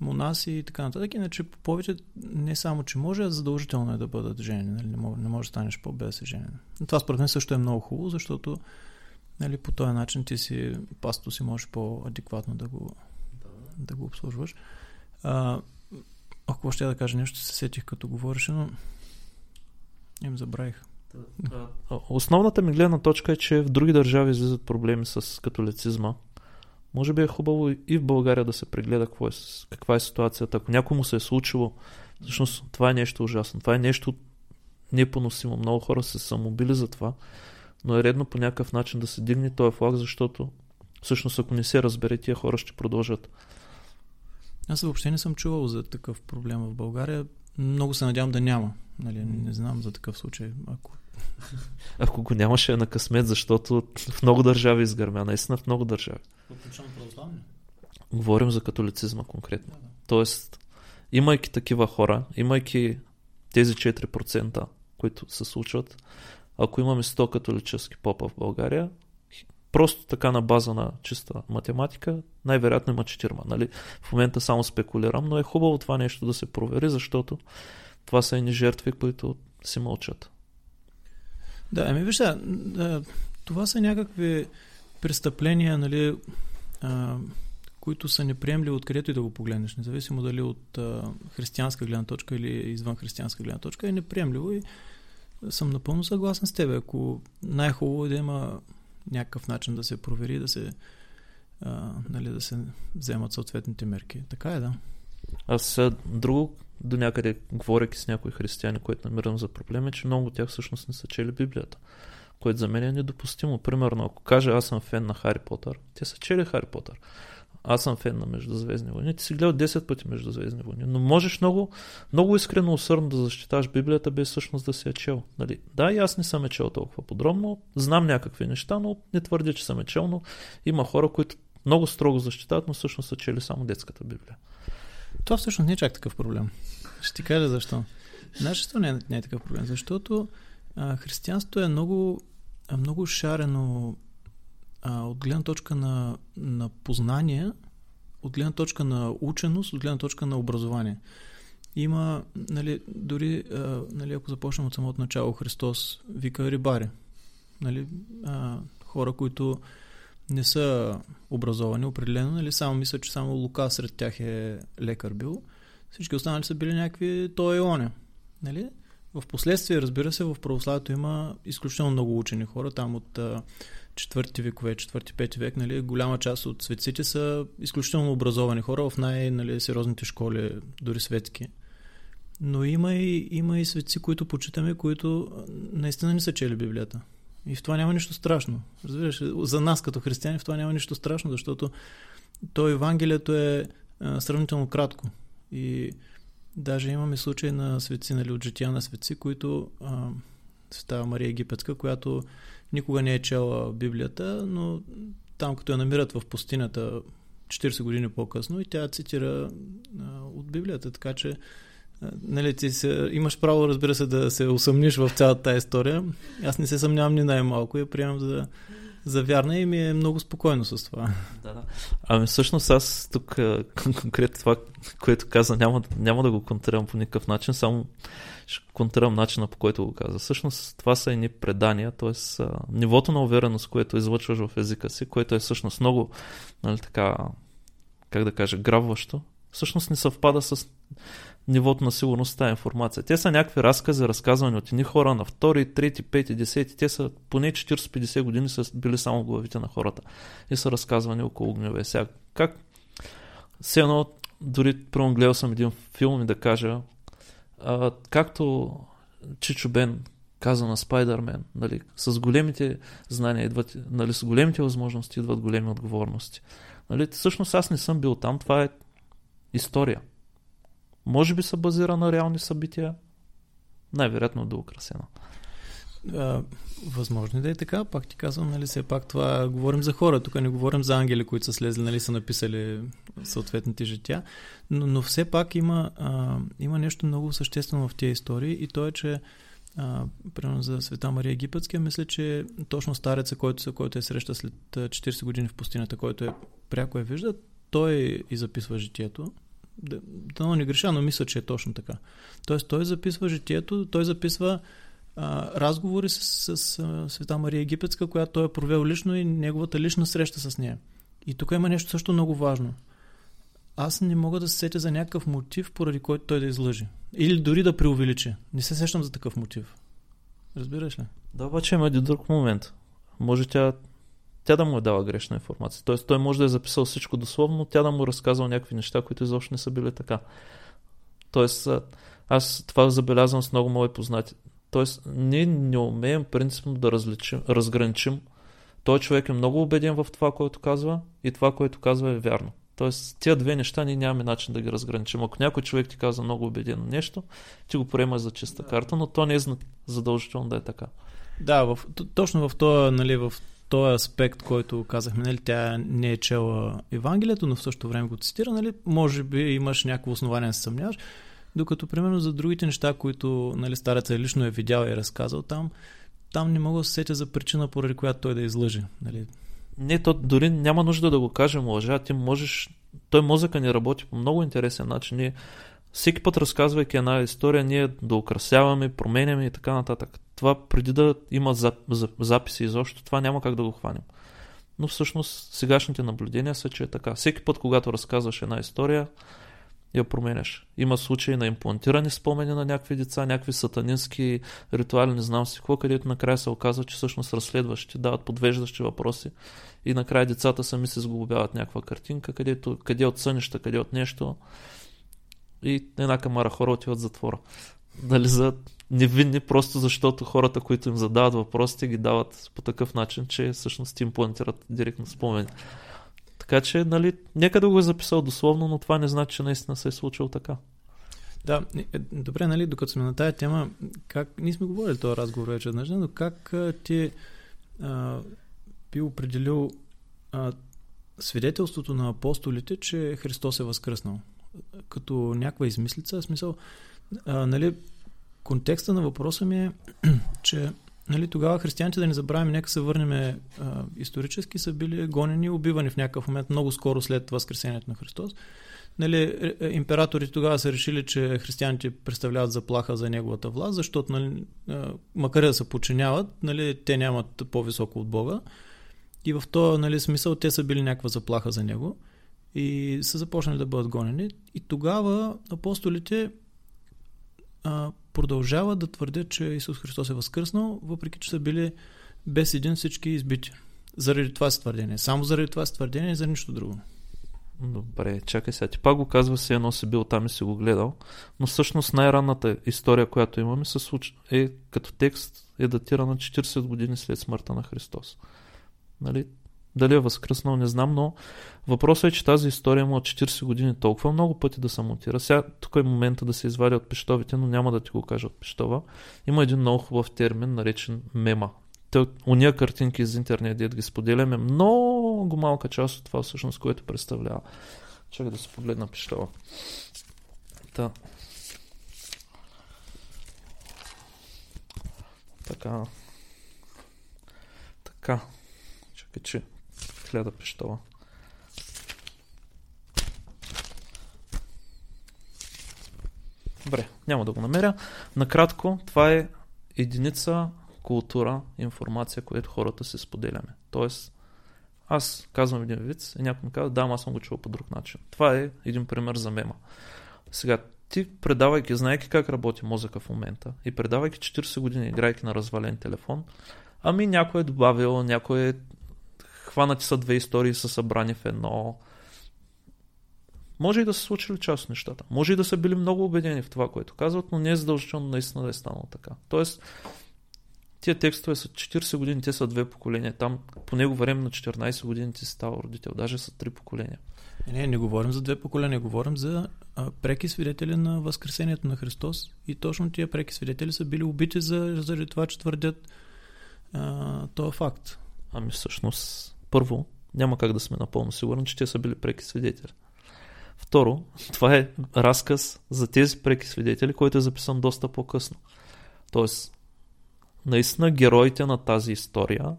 монаси и така нататък. Иначе поповете не само, че може, а задължително е да бъдат женени. Нали? Не може, не може да станеш по без женен. Това според мен също е много хубаво, защото, нали, по този начин ти си пасто си можеш по-адекватно да го, да го обслужваш. А, ако ще я да кажа нещо, се сетих като говореше, но им забравих. Основната ми гледна точка е, че в други държави излизат проблеми с католицизма. Може би е хубаво и в България да се прегледа какво е, каква е ситуацията. Ако някому се е случило, всъщност това е нещо ужасно, това е нещо непоносимо. Много хора се самоубили за това, но е редно по някакъв начин да се дигне този флаг, защото всъщност ако не се разбере, тия хора ще продължат. Аз въобще не съм чувал за такъв проблем в България. Много се надявам да няма. Нали, не знам за такъв случай. Ако... Ако го нямаше е на късмет, защото в много държави изгърмя. Наистина в много държави. Включително православни. Говорим за католицизма конкретно. Да, да. Тоест, имайки такива хора, имайки тези четири процента, които се случват, ако имаме сто католически попа в България, просто така на база на чиста математика, най-вероятно има четирма. Нали? В момента само спекулирам, но е хубаво това нещо да се провери, защото това са едни жертви, които си мълчат. Да, ами вижте, да, това са някакви престъпления, нали, а, които са неприемливи откъдето и да го погледнеш, независимо дали от а, християнска гледна точка или извън християнска гледна точка е неприемливо и съм напълно съгласен с тебе. Ако най-хубаво е да има някакъв начин да се провери, да се, а, нали, да се вземат съответните мерки. Така е, да. Аз друго, до някъде говоряки с някои християни, които намирам за проблем, е, че много от тях всъщност не са чели Библията, което за мен е недопустимо. Примерно, ако кажа, аз съм фен на Хари Потър, те са чели Хари Потър. Аз съм фен на Междузвездни войни, ти си гледал десет пъти Междузвездни войни, но можеш много, много искрено усърдно да защитаваш Библията, без всъщност да си я чел. Нали? Да, и аз не съм я чел толкова подробно, знам някакви неща, но не твърдя, че съм я чел, но има хора, които много строго защитават, но всъщност са чели само детската Библия. Това всъщност не е чак такъв проблем. Ще ти кажа защо. Нашето не, не е такъв проблем, защото А, християнството е много, много шарено а, от гледна точка на, на познание, от гледна точка на ученост, от гледна точка на образование. Има, нали, дори, а, нали, ако започнем от самото начало, Христос вика рибари. Нали, а, хора, които не са образовани определено, нали, само мисля, че само Лука сред тях е лекар бил. Всички останали са били някакви тоайони. Нали? В последствие, разбира се, в православието има изключително много учени хора. Там от четвърти векове, четвърти-пети век, нали, голяма част от светците са изключително образовани хора в най-сериозните, нали, школи, дори светски. Но има и, има и светци, които почитаме, които наистина не са чели Библията. И в това няма нищо страшно. Разбираш, за нас като християни в това няма нищо страшно, защото то Евангелието е а, сравнително кратко. И даже имаме случаи на светци, нали, от жития на светци, които а, света Мария Египетска, която никога не е чела Библията, но там като я намират в пустинята четирийсет години по-късно и тя цитира а, от Библията, така че нали, ти се, имаш право, разбира се, да се усъмниш в цялата тази история. Аз не се съмнявам ни най-малко, я приемам за, за вярна и ми е много спокойно с това. Да, да. Ами всъщност аз тук конкретно това, което каза, няма, няма да го контрирам по никакъв начин, само ще контрирам начина, по който го каза. Всъщност това са едни предания, т.е. нивото на увереност, което излъчваш в езика си, което е всъщност много, нали, така, как да кажа, грабващо, всъщност не съвпада с нивото на сигурност тази информация. Те са някакви разкази, разказвани от едни хора на втори, трети, пети, десети. Те са поне четирийсет-петдесет години са били само в главите на хората и са разказвани около огневе. Сега, как? Все едно, дори пръвно гледал съм един филм и да кажа, а, както Чичо Бен каза на Спайдърмен, нали, с големите знания идват, нали, с големите възможности идват големи отговорности. Нали, всъщност аз не съм бил там, това е история. Може би се базира на реални събития, най-вероятно да украсена. А, възможно да е така, пак ти казвам, нали, все пак това говорим за хора, тук не говорим за ангели, които са слезли, нали, са написали съответните жития, но, но все пак има, а, има нещо много съществено в тези истории и то е, че а, примерно за света Мария Египетска, мисля, че точно стареца, който, който е среща след четирийсет години в пустината, който е пряко я вижда, той и записва житието. Да, да не греша, но мисля, че е точно така. Тоест, той записва житието, той записва а, разговори с, с, с света Мария Египетска, която той е провел лично и неговата лична среща с нея. И тук има нещо също много важно. Аз не мога да се сетя за някакъв мотив, поради който той да излъжи. Или дори да преувеличи. Не се сещам за такъв мотив. Разбираш ли? Да, обаче има един друг момент. Може тя... тя да му е дала грешна информация. Тоест, той може да е записал всичко дословно, тя да му е разказала някакви неща, които изобщо не са били така. Тоест, аз това забелязвам с много мои познати. Тоест, ние не умеем принципно да различим, разграничим. Той човек е много убеден в това, което казва, и това, което казва е вярно. Тоест, тия две неща ние нямаме начин да ги разграничим. Ако някой човек ти казва много убедено нещо, ти го приема за чиста карта, но то не е задължително да е така. Да, в, точно в това, нали, в този аспект, който казахме, нали, тя не е чела Евангелието, но в същото време го цитира, нали, може би имаш някакво основание да се съмняваш, докато примерно за другите неща, които, нали, стареца лично е видял и е разказал там, там не мога да се сетя за причина, поради която той да излъже. Нали. Не, то дори няма нужда да го кажем лъжа, ти можеш, той мозъка ни работи по много интересен начин, ние всеки път разказвайки една история, ние да украсяваме, променяме и така нататък. Това преди да има записи изобщо, това няма как да го хванем. Но всъщност сегашните наблюдения са, че е така. Всеки път, когато разказваш една история, я променяш. Има случаи на имплантирани спомени на някакви деца, някакви сатанински ритуали, не знам си какво, където накрая се оказва, че всъщност разследващи дават подвеждащи въпроси и накрая децата сами се сглобяват някаква картинка, където, къде от сънища, къде от нещо. И една камара хора отиват в затвора. Дали за невинни, просто защото хората, които им задават въпросите, ги дават по такъв начин, че всъщност ти имплантират директно спомени. Така че, нали, нека да го е записал дословно, но това не значи, че наистина се е случило така. Да, добре, нали, докато сме на тая тема, как... ние сме говорили този разговор вече днес, но как ти а, би определил а, свидетелството на апостолите, че Христос е възкръснал? Като някаква измислица, смисъл, а, нали, контекста на въпроса ми е, че нали, тогава християните, да не забравим, нека се върнем а, исторически, са били гонени и убивани в някакъв момент, много скоро след възкресението на Христос. Нали, императорите тогава са решили, че християните представляват заплаха за неговата власт, защото нали, макар да се подчиняват, нали, те нямат по-високо от Бога. И в този нали, смисъл те са били някаква заплаха за него и са започнали да бъдат гонени. И тогава апостолите а, продължават да твърдят, че Исус Христос е възкръснал, въпреки че са били без един всички избити. Заради това си твърдение. Само заради това си твърдение и за нищо друго. Добре, чакай сега. Ти пак го казва, си едно си бил там и си го гледал, но всъщност най-ранната история, която имаме, се случва, е като текст е датирана четирийсет години след смъртта на Христос. Нали? Дали е възкръснал, не знам, но въпросът е, че тази история има от четирийсет години толкова много пъти да се монтира. Сега тук е момента да се извади от пещовите, но няма да ти го кажа от пещова. Има един много хубав термин, наречен мема. Те от уния картинки из интернет, дед ги споделяме, много малка част от това всъщност, което представлява. Чакай да се погледна пещова. Та. Така. Така. Чакай, че хляда пещова. Добре, няма да го намеря. Накратко, това е единица култура, информация, която хората се споделяме. Тоест, аз казвам един вид и някой ми казва, да, аз съм го чувал по друг начин. Това е един пример за мема. Сега, ти предавайки, знаеки как работи мозъка в момента и предавайки четирийсет години, играйки на развален телефон, ами някой е добавил, някой е хванати са две истории, са събрани в едно. Може и да са случили част от нещата. Може и да са били много убедени в това, което казват, но не е задължително наистина да е станало така. Тоест, тия текстове са четирийсет години, те са две поколения. Там по него време на четиринайсет години ти става родител, даже са три поколения. Не, не говорим за две поколения, говорим за а, преки свидетели на възкресението на Христос и точно тия преки свидетели са били убити за, заради това, че твърдят а, този факт. Ами всъщност, първо, няма как да сме напълно сигурни, че те са били преки свидетели. Второ, това е разказ за тези преки свидетели, който е записан доста по-късно. Тоест, наистина героите на тази история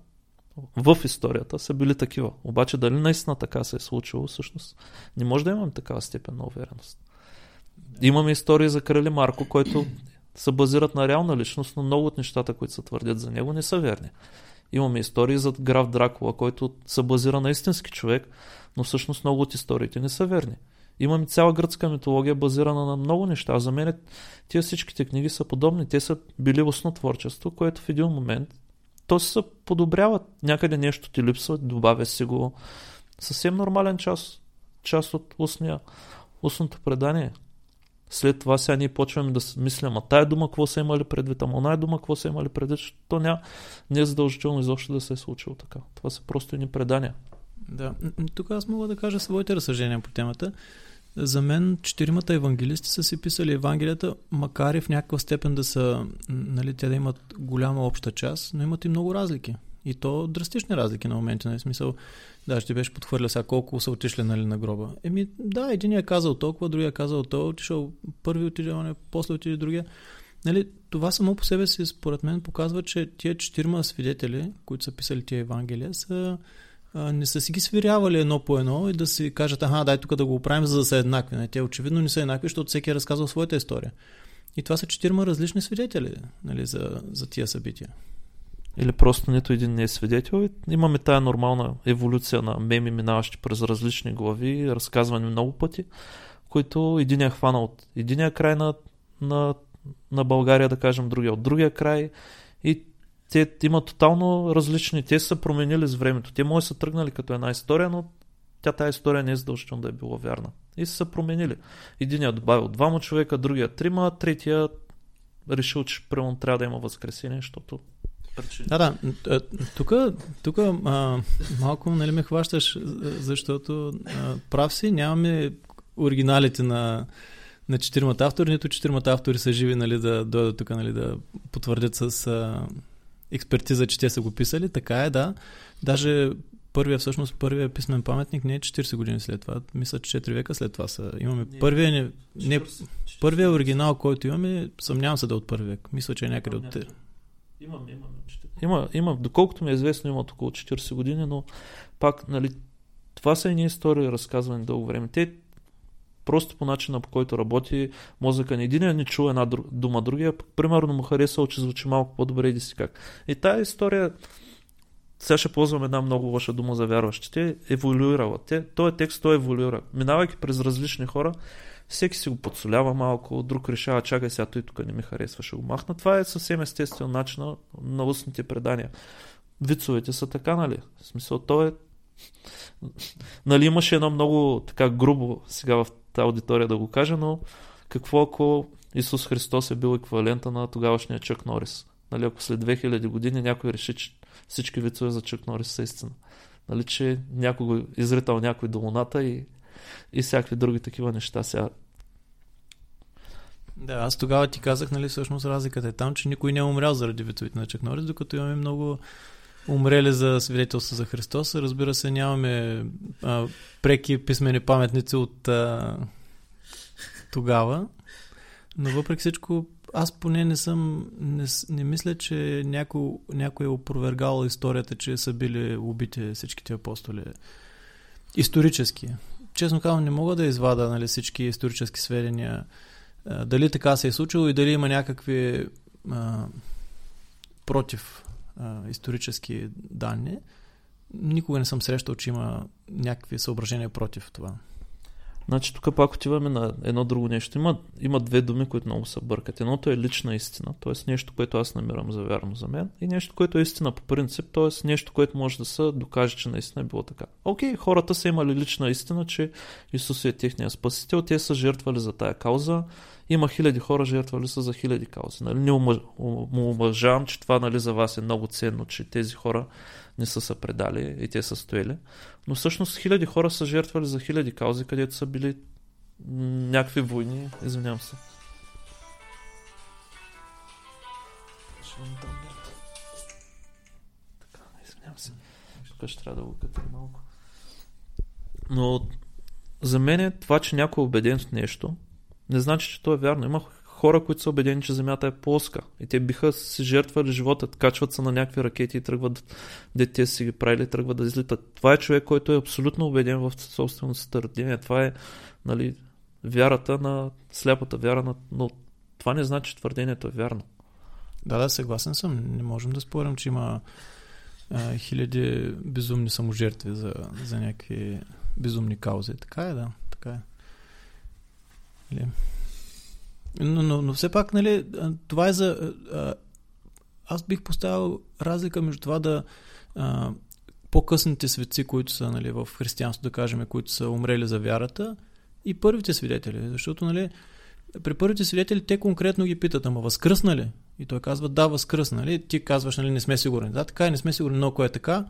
в историята са били такива. Обаче дали наистина така се е случило, всъщност не може да имаме такава степен на увереност. Имаме истории за крали Марко, който се базират на реална личност, но много от нещата, които се твърдят за него, не са верни. Имаме истории за граф Дракула, който се базира на истински човек, но всъщност много от историите не са верни. Имаме цяла гръцка митология, базирана на много неща. За мен тия всичките книги са подобни. Те са били основотворчество, което в един момент то се подобряват. Някъде нещо ти липсва, добавя си го. Съвсем нормален част, част от устния, устното предание. След това сега ние почваме да мислим, а тая дума какво са имали предвид, ама оная дума какво са имали предвид, то ня, не е задължително изобщо да се е случило така. Това са просто едни предания. Да, тук аз мога да кажа своите разсъждения по темата. За мен четиримата евангелисти са си писали евангелията, макар и в някаква степен да са, нали, те да имат голяма обща част, но имат и много разлики. И то драстични разлики на моменти, нали, смисъл, да, ще беше подхвърля сега колко са отишли, нали, на гроба. Еми да, един е казал толкова, другия е казал толкова, отишъл първи отиде, он е, после отиде другия. Нали, това само по себе си, според мен, показва, че тия четирима свидетели, които са писали тия евангелия, са не са си ги свирявали едно по едно и да си кажат, аха, дай тук да го оправим, за да са еднакви. Те очевидно не са еднакви, защото всеки е разказал своята история. И това са четирима различни свидетели, нали, за, за тия събития. Или просто нито един не е свидетел. Имаме тая нормална еволюция на меми, минаващи през различни глави, разказвани много пъти, които един е хванал от единия край на, на, на България, да кажем, другия от другия край и те имат тотално различни, те са променили с времето. Те може са тръгнали като една история, но тя тая история не е задължително да е била вярна. И са променили. Единият добавил двама човека, другия трима, третия решил, че прямо трябва да има възкресение, защото причина. Да, да. Тук, тук а, малко, нали, ме хващаш, защото а, прав си, нямаме оригиналите на на четиримата автори, нито четиримата автори са живи, нали, да дойдат тук, нали, да потвърдят с а, експертиза, че те са го писали, така е, да. Даже първия, всъщност първия писмен паметник не е четирийсет години след това. Мисля, че четири века след това са. Имаме не, първия, не, не, първия оригинал, който имаме, съмнявам се да е от първи век. Мисля, че е някъде от... Имаме, имаме. Има, има, доколкото ми е известно, имат около четирийсет години, но пак, нали, това са едни истории, разказвани дълго време. Те просто по начина, по който работи мозъка на единия, не чува една дума другия, примерно му харесал, че звучи малко по-добре и диси как. И тая история, сега ще ползвам една много лоша дума за вярващите, еволюирала. Те, този текст, той еволюира. Минавайки през различни хора, всеки си го подсолява малко, друг решава, чакай сега, той тук не ми харесва, ще го махна. Това е съвсем естествен начин на, на устните предания. Вицовете са така, нали? В смисъл, то е... Нали, имаше едно много така грубо сега в тази аудитория да го кажа, но какво ако Исус Христос е бил еквивалента на тогавашния Чък Норис? Нали, ако след две хиляди години някой реши, че всички вицове за Чък Норис са истина. Нали, че някой го изритал някой до луната и и всякакви други такива неща сега. Да, аз тогава ти казах, нали, всъщност разликата е там, че никой не е умрял заради витовите на Чък Норис, докато имаме много умрели за свидетелство за Христос. Разбира се, нямаме а, преки писмени паметници от а, тогава, но въпреки всичко, аз поне не съм, не, не мисля, че някой, някой е опровергал историята, че са били убити всичките апостоли исторически. Честно казвам, не мога да извада, нали, всички исторически сведения, дали така се е случило и дали има някакви а, против а, исторически данни. Никога не съм срещал, че има някакви съображения против това. Значи тук пак отиваме на едно друго нещо. Има, има две думи, които много се бъркат. Едното е лична истина, т.е. нещо, което аз намирам за вярно за мен, и нещо, което е истина по принцип, т.е. нещо, което може да се докаже, че наистина е било така. Окей, хората са имали лична истина, че Исус е техния спасител, те са жертвали за тая кауза. Има хиляди хора, жертвали са за хиляди каузи. Нали? Не омъжавам, че това, нали, за вас е много ценно, че тези хора не са се предали и те са стоели. Но всъщност хиляди хора са жертвали за хиляди каузи, където са били някакви войни. Извинявам се. Така, извинявам се. Тук ще трябва да го катим малко. Но за мен е това, че някой е убеден в нещо, не значи, че то е вярно. Има хора, които са убедени, че земята е плоска и те биха си жертвали живота, качват се на някакви ракети и тръгват, дете си ги правили, тръгват да излитат. Това е човек, който е абсолютно убеден в собственото си твърдение. Това е, нали, вярата на сляпата вяра, на... но това не значи, че твърдението е вярно. Да, да, съгласен съм. Не можем да спорим, че има а, хиляди безумни саможертви за, за някакви безумни каузи. Така е, да, така е. Но, но, но все пак, нали, това е за... А, аз бих поставил разлика между това да... А, по-късните светци, които са, нали, в християнството, да кажем, които са умрели за вярата, и първите свидетели. Защото, нали, при първите свидетели те конкретно ги питат, ама възкръсна ли? И той казва, да, възкръсна ли? Ти казваш, нали, не сме сигурни. Да, така е, не сме сигурни, но кое е така.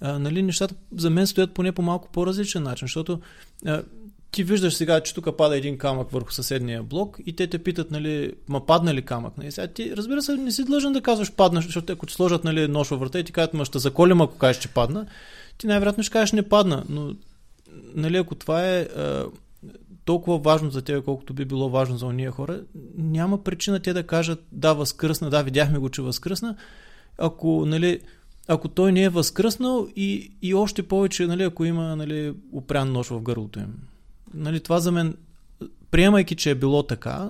А, нали, нещата за мен стоят поне по малко по-различен начин, защото... А, ти виждаш сега, че тук пада един камък върху съседния блок и те те питат, нали, ма падна ли камък? Нали? Сега ти, разбира се, не си длъжен да казваш падна, защото ако ти сложат, нали, нож във врата и ти казват, ма ще заколим, ако кажеш, че падна, ти най-вероятно ще кажеш, не падна. Но, нали, ако това е а, толкова важно за тебе, колкото би било важно за ония хора, няма причина те да кажат, да, възкръсна, да, видяхме го, че възкръсна. Ако, нали, ако той не е възкръснал и, и още повече, нали, ако има, нали, опрян нож в гърлото им. Нали, това за мен, приемайки, че е било така,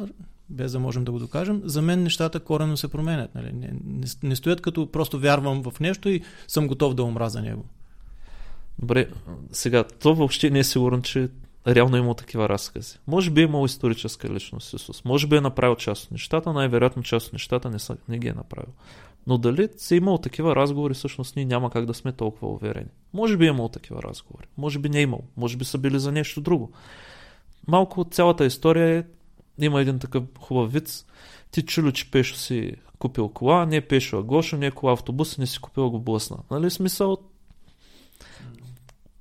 без да можем да го докажем, за мен нещата коренно се променят. Нали? Не, не, не стоят като просто вярвам в нещо и съм готов да умра за него. Добре, сега, то въобще не е сигурно, че реално е имало такива разкази. Може би е имало историческа личност Исус, може би е направил част от нещата, най-вероятно част от нещата не, са, не ги е направил. Но дали се е имало такива разговори, всъщност ние няма как да сме толкова уверени. Може би е имало такива разговори, може би не е имало, може би са били за нещо друго. Малко от цялата история е, има един такъв хубав виц, ти чулю, че Пешо си купил кола, не е Пешо, а Гошо, не е кола автобус, не си купил, го блъсна. Нали, смисъл?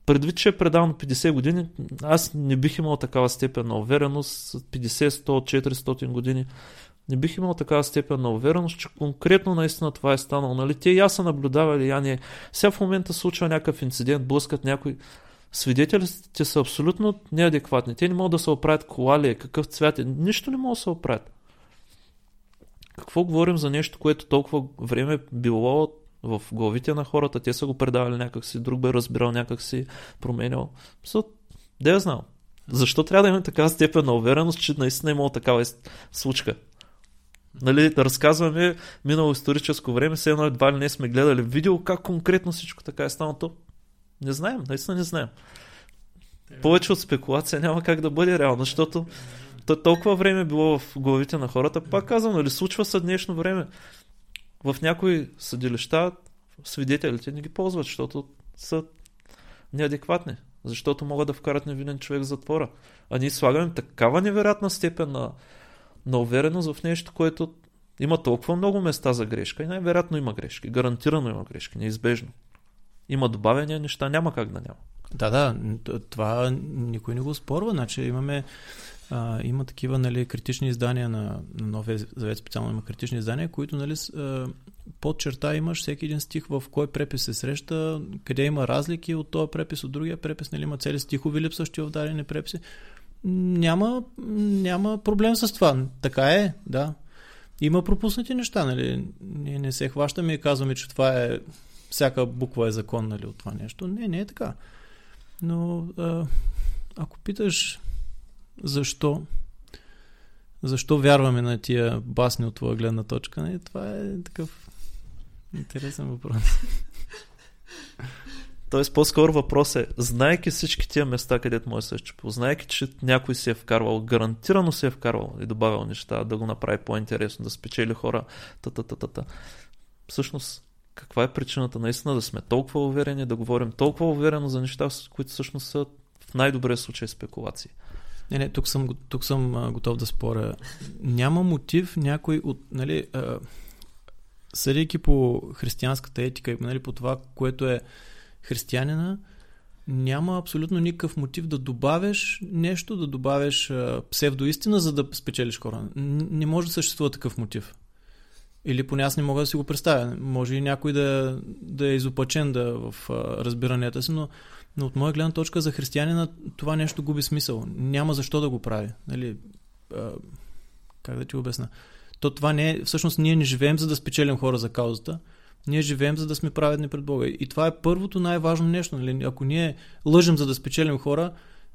Предвид, че е предавано петдесет години, аз не бих имал такава степен на увереност, петдесет, сто, четиристотин години. не бих имал такава степен на увереност, че конкретно наистина това е станало. Нали? Те я са наблюдавали, я не. Сега в момента случва някакъв инцидент, блъскат някой. Свидетелите са абсолютно неадекватни. Те не могат да се оправят кола ли е, какъв цвят е. Нищо не могат да се оправят. Какво говорим за нещо, което толкова време било в главите на хората? Те са го предавали някакси, друг бе разбирал някакси, променял. Да я знам. Защо трябва да имаме такава степен на увереност, че наистина имало такава случка? Нали, да разказваме минало историческо време, все едно едва ли не сме гледали видео, как конкретно всичко така е станало. Не знаем, наистина не знаем. Повече от спекулация няма как да бъде реално, защото толкова време било в главите на хората. Пак казвам, нали, случва се днешно време. В някои съдилища свидетелите не ги ползват, защото са неадекватни. Защото могат да вкарат невинен човек в затвора. А ние слагаме такава невероятна степен на, на увереност в нещо, което има толкова много места за грешка. И най-вероятно има грешки. Гарантирано има грешки. Неизбежно. Има добавения неща, няма как да няма. Да, да. Това никой не го спорва. Значи имаме а, има такива, нали, критични издания на, на Новия Завет, специално има критични издания, които, нали, под черта имаш всеки един стих в кой препис се среща, къде има разлики от този препис, от другия препис, нали, има цели стихови липсващи в дадени преписи. Няма, няма проблем с това. Така е, да. Има пропуснати неща, нали. Ние не се хващаме и казваме, че това е всяка буква е закон, нали, от това нещо. Не, не е така. Но а, ако питаш защо защо вярваме на тия басни от твоя гледна точка, не, това е такъв интересен въпрос. Тоест по-скоро въпрос е, знаеки всички тия места, където може да се счупи, знаеки, че някой се е вкарвал, гарантирано се е вкарвал и добавил неща, да го направи по-интересно, да спечели хора, та-та-та-та-та. Всъщност, каква е причината наистина да сме толкова уверени, да говорим толкова уверено за неща, които всъщност са в най-добрия случай спекулации? Не, не, тук съм, тук съм готов да споря. Няма мотив някой от, нали, съдейки по християнската етика, нали, по това, което е християнина, няма абсолютно никакъв мотив да добавиш нещо, да добавиш псевдоистина, за да спечелиш хора. Не може да съществува такъв мотив. Или поне аз не мога да си го представя. Може и някой да, да е изопачен да, в а, разбиранията си, но, но от моя гледна точка за християнина това нещо губи смисъл. Няма защо да го прави. Нали, а, как да ти обясна? То това не е, всъщност ние не живеем за да спечелим хора за каузата. Ние живеем за да сме праведни пред Бога. И това е първото най-важно нещо. Нали? Ако ние лъжим за да спечелим хора,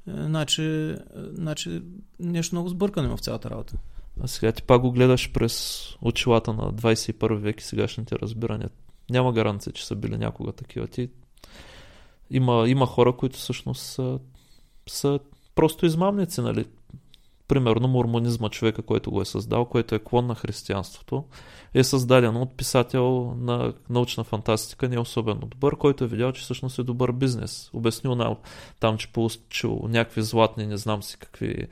значи, значи нещо много сбъркано в цялата работа. А сега ти пак го гледаш през очилата на двадесет и първи век и сегашните разбирания. Няма гаранция, че са били някога такива. Ти... Има, има хора, които всъщност са, са просто измамници, нали? Примерно мормонизма, човека, който го е създал, който е клон на християнството, е създаден от писател на научна фантастика, не особено добър, който е видял, че всъщност е добър бизнес. Обяснил на, там, че получил някакви златни, не знам си какви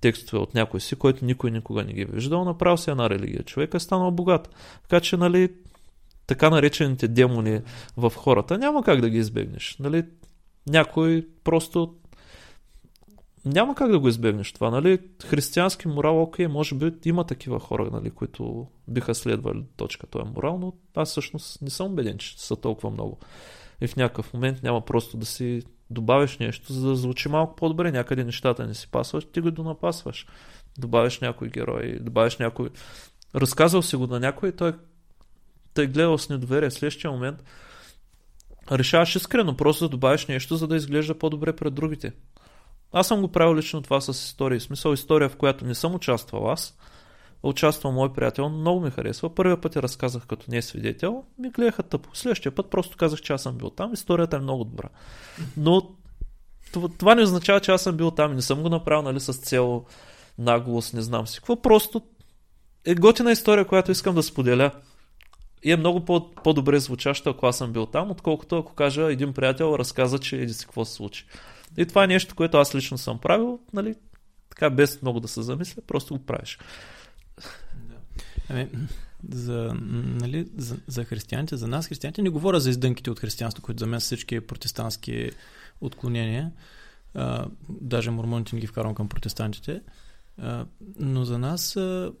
текстове от някой си, който никой никога не ги виждал, направил си една религия. Човек е станал богат. Така че, нали, така наречените демони в хората няма как да ги избегнеш. Нали, някой просто няма как да го избегнеш това, нали? Християнски морал, окей, може би има такива хора, нали, които биха следвали точка този морал, но аз всъщност не съм убеден, че са толкова много. И в някакъв момент няма просто да си добавиш нещо, за да звучи малко по-добре. Някъде нещата не си пасваш, ти го донапасваш. Добавиш някой герой, добавиш някой... Разказал си го на някой, той, той гледал с недоверие. В следващия момент решаваш искрено просто да добавиш нещо, за да изглежда по-добре пред другите. Аз съм го правил лично това с история. В смисъл, история, в която не съм участвал аз, а участвал мой приятел, много ми харесва. Първия път я разказах като не свидетел, ми гледаха тъпо. Следващия път просто казах, че аз съм бил там. Историята е много добра. Но това, това не означава, че аз съм бил там и не съм го направил, нали, с цел наглост, не знам си какво. Просто е готина история, която искам да споделя. И е много по- по-добре звучаща, ако аз съм бил там, отколкото ако кажа, един приятел разказа, че еди си какво се случи. И това е нещо, което аз лично съм правил, нали, така без много да се замисля, просто го правиш. Да. Ами, за, нали, за, за християните, за нас християните, не говоря за издънките от християнство, които за мен всички протестантски отклонения, а, даже мормоните не ги вкарвам към протестантите, а, но за нас а,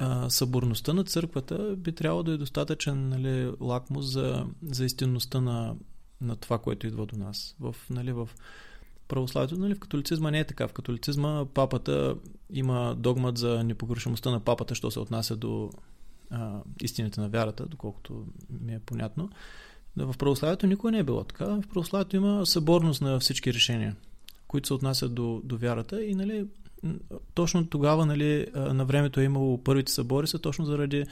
а, съборността на църквата би трябвало да е достатъчен, нали, лакмус за, за истинността на, на това, което идва до нас. В, нали, в православието, нали, в католицизма не е така. В католицизма папата има догмат за непогрешимостта на папата, що се отнася до а, истините на вярата, доколкото ми е понятно. В православието никога не е било така. В православието има съборност на всички решения, които се отнасят до, до вярата и, нали, точно тогава, нали, на времето е имало първите събори, са точно заради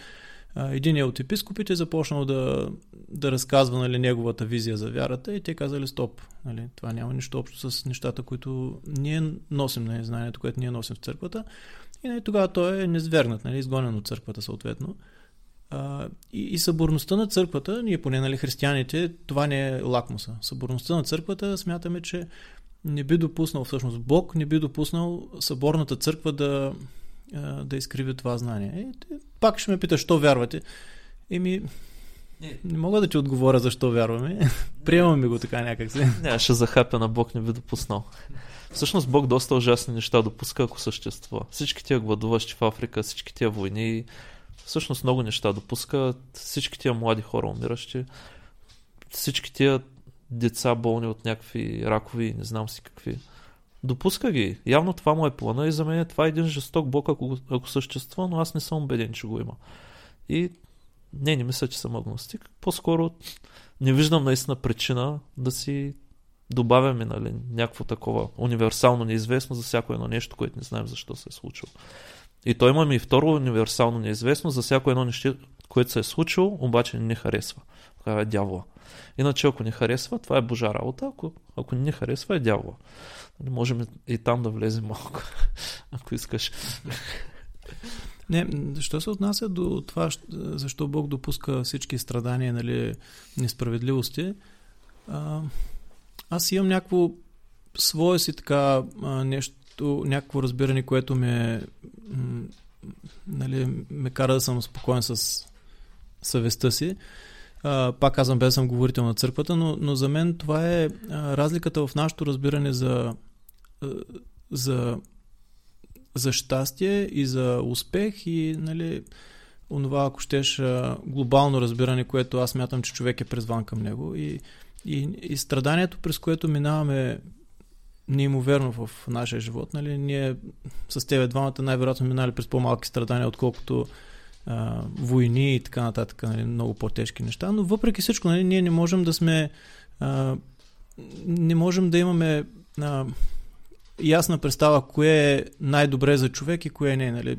единия от епископите започнал да, да разказва, нали, неговата визия за вярата и те казали стоп. Нали, това няма нищо общо с нещата, които ние носим, нали, знанието, което ние носим в църквата. И, нали, тогава той е низвергнат, нали, изгонен от църквата съответно. Uh, и, и съборността на църквата, ние поне, нали, християните, това не е лакмуса. Съборността на църквата смятаме, че не би допуснал, всъщност Бог не би допуснал съборната църква да, да изкриви това знание. И пак ще ме питаш, що вярвате? Еми, не. не мога да ти отговоря защо вярваме. Приемаме го така някак си. Не, ще захапя на Бог не би допуснал. Всъщност Бог доста ужасни неща допуска, ако съществува. Всички тия гладуващи в Африка, всички тия войни, всъщност много неща допускат, всички тия млади хора умиращи, всички тия деца болни от някакви ракови, не знам си какви. Допуска ги. Явно това му е плана и за мен това е един жесток Бог, ако, ако съществува, но аз не съм убеден, че го има. И не, не мисля, че съм агностик. По-скоро не виждам наистина причина да си добавяме, нали, някакво такова универсално неизвестно за всяко едно нещо, което не знаем защо се е случило. И то имаме и второ универсално неизвестно за всяко едно нещо, което се е случило, обаче не харесва. Това е дявола. Иначе ако не харесва, това е Божа работа, ако, ако не харесва, е дявола. Можем и там да влезем малко, ако искаш. Не, защо се отнася до това, защо Бог допуска всички страдания, нали, несправедливости? А, аз имам някакво свое си така нещо, някакво разбиране, което ме, нали, ме кара да съм спокоен с съвестта си. А, пак казвам, без съм говорител на църквата, но, но за мен това е а, разликата в нашето разбиране за, а, за, за щастие и за успех и, нали, онова, ако щеш, а, глобално разбиране, което аз мятам, че човек е призван към него и, и, и страданието, през което минаваме неимоверно в нашия живот. Нали? Ние с тебе двамата най-вероятно минали през по-малки страдания, отколкото а, войни и така нататък, нали? Много по-тежки неща, но въпреки всичко, нали, ние не можем да сме а, не можем да имаме а, ясна представа кое е най-добре за човек и кое не. Нали?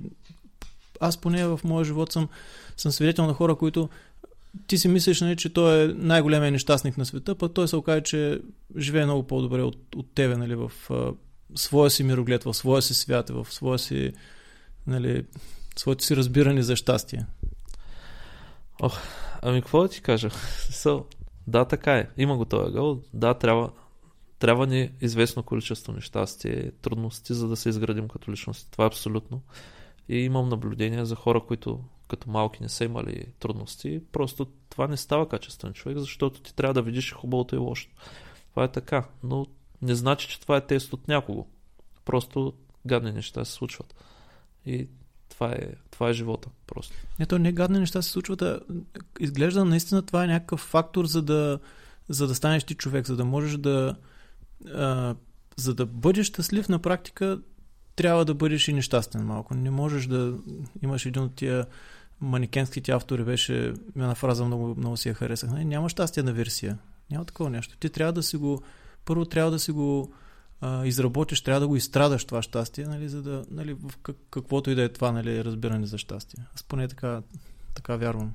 Аз поне в моя живот съм, съм свидетел на хора, които ти си мислиш, нали, че той е най-големия нещастник на света, пък той се окаже, че живее много по-добре от, от тебе, нали, в а, своя си мироглед, в своя си свят, в своя си, нали, своето си разбиране за щастие. Ох, ами какво да ти кажа? So, да, така е. Има го този гъл. Да, трябва, трябва ни известно количество нещастие, трудности, за да се изградим като личности. Това е абсолютно. И имам наблюдения за хора, които като малки не са имали трудности, просто това не става качествен човек, защото ти трябва да видиш хубавото и лошото. Това е така, но не значи, че това е тест от някого. Просто гадни неща се случват. И това е, това е живота просто. Не, то не гадни неща се случват, а изглежда наистина това е някакъв фактор, за да, за да станеш ти човек, за да можеш да а, за да бъдеш щастлив на практика, трябва да бъдеш и нещастен малко. Не можеш да имаш един от тия манекенските автори, беше една фраза, много, много си я харесах. Не, няма щастие на версия. Няма такова нещо. Ти трябва да си го, първо трябва да си го а, изработиш, трябва да го изстрадаш това щастие, нали, за да, нали, в как, каквото и да е това, нали, разбиране за щастие. Аз поне така, така вярвам.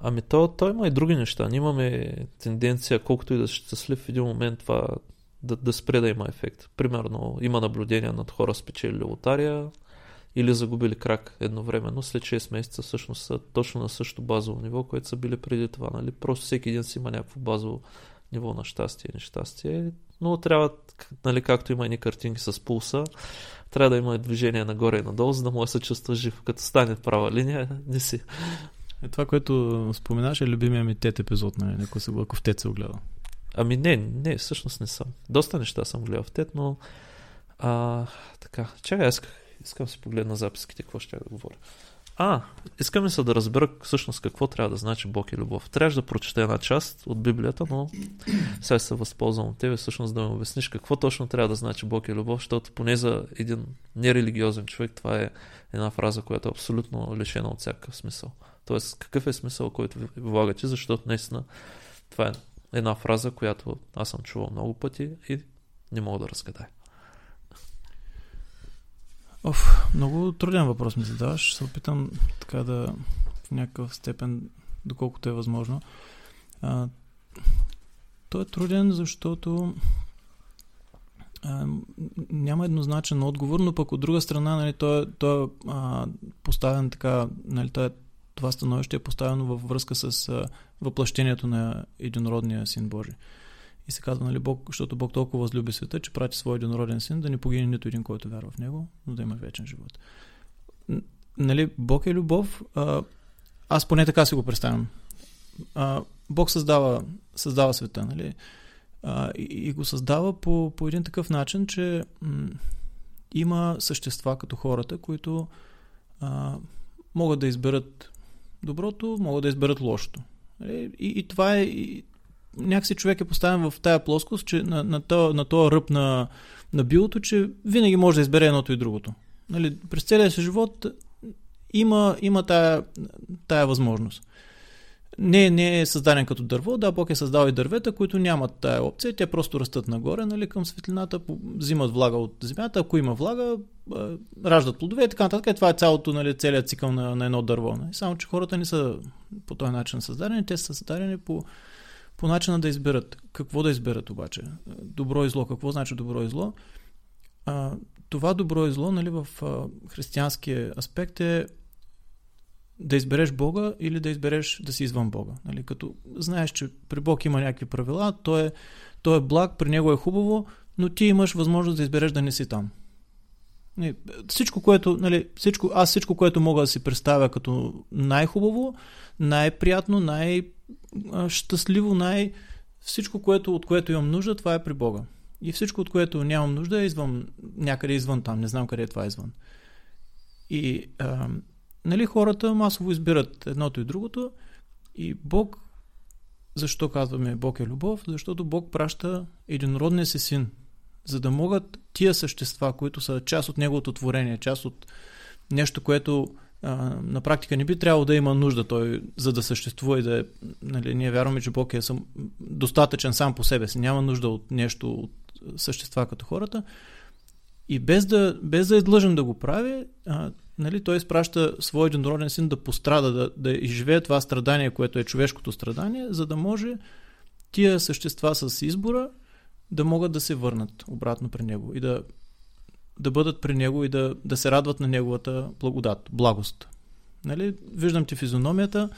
Ами то, то има и други неща. Ние имаме тенденция, колкото и да си щастлив, в един момент това да, да спре да има ефект. Примерно има наблюдения над хора спечели лотария или загубили крак едновременно, след шест месеца всъщност са точно на същото базово ниво, което са били преди това. Нали? Просто всеки един си има някакво базово ниво на щастие и нещастие, но трябва, нали, както има едни картинки с пулса, трябва да има движение нагоре и надолу, за да може да се чувства жив. Като стане права линия, не си. Е, това, което споменаш, е любимия ми тет епизод, нали? Ако, се, ако в тет се огледа. Ами не, не, всъщност не съм. Доста неща съм гледал в тет, но а, така, чакай, аз Искам да си погледна записките, какво ще да говоря. А, искам се да разбера всъщност какво трябва да значи Бог и любов. Трябваше да прочета една част от Библията, но сега се възползвам от тебе всъщност да ми обясниш какво точно трябва да значи Бог и любов, защото поне за един нерелигиозен човек това е една фраза, която е абсолютно лишена от всякакъв смисъл. Тоест, какъв е смисъл, който влагате, защото наистина това е една фраза, която аз съм чувал много пъти и не мога да разгадая. Оф, много труден въпрос ми задаваш. Ще се опитам така да в някакъв степен, доколкото е възможно. А, той е труден, защото а, няма еднозначен отговор, но пък от друга страна, нали, той, той е а, поставен така, нали, той е, това становище е поставено във връзка с а, въплъщението на единородния син Божи. И се казва, нали, Бог, защото Бог толкова възлюби света, че прати своя единороден син, да не погине нито един, който вярва в него, но да има вечен живот. Нали, Бог е любов. А, аз поне така си го представям. А, Бог създава, създава света, нали? А, и, и го създава по, по един такъв начин, че м- има същества като хората, които а, могат да изберат доброто, могат да изберат лошото. И, и това е... И, някакси човек е поставен в тая плоскост, че на, на този на то ръб на, на билото, че винаги може да избере едното и другото. Нали, през целия си живот има, има тая, тая възможност. Не, не е създаден като дърво, да, Бог е създал и дървета, които нямат тая опция, те просто растат нагоре, нали, към светлината, взимат влага от земята, ако има влага, раждат плодове и така нататък. И това е цялото, нали, целият цикъл на, на едно дърво. Нали. Само, че хората не са по този начин създадени, те са създадени по По начина да изберат. Какво да изберат обаче? Добро и зло. Какво значи добро и зло? А, това добро и зло, нали, в а, християнския аспект е да избереш Бога или да избереш да си извън Бога. Нали, като знаеш, че при Бог има някакви правила, той е, той е благ, при него е хубаво, но ти имаш възможност да избереш да не си там. Нали, всичко, което, нали, всичко, аз всичко, което мога да си представя като най-хубаво, най-приятно, най- щастливо, най- всичко, което, от което имам нужда, това е при Бога. И всичко, от което нямам нужда, е извън, някъде извън там. Не знам къде е това извън. И а, нали, хората масово избират едното и другото. И Бог, защо казваме Бог е любов? Защото Бог праща единородния си син, за да могат тия същества, които са част от неговото творение, част от нещо, което на практика не би трябвало да има нужда той, за да съществува и да е, нали, ние вярваме, че Бог е сам, достатъчен сам по себе си, няма нужда от нещо, от същества като хората, и без да, без да е длъжен да го прави, а, нали, той изпраща своя единороден син да пострада, да, да изживее това страдание, което е човешкото страдание, за да може тия същества с избора да могат да се върнат обратно при него и да да бъдат при него и да, да се радват на неговата благодат, благост. Нали? Виждам ти физиономията.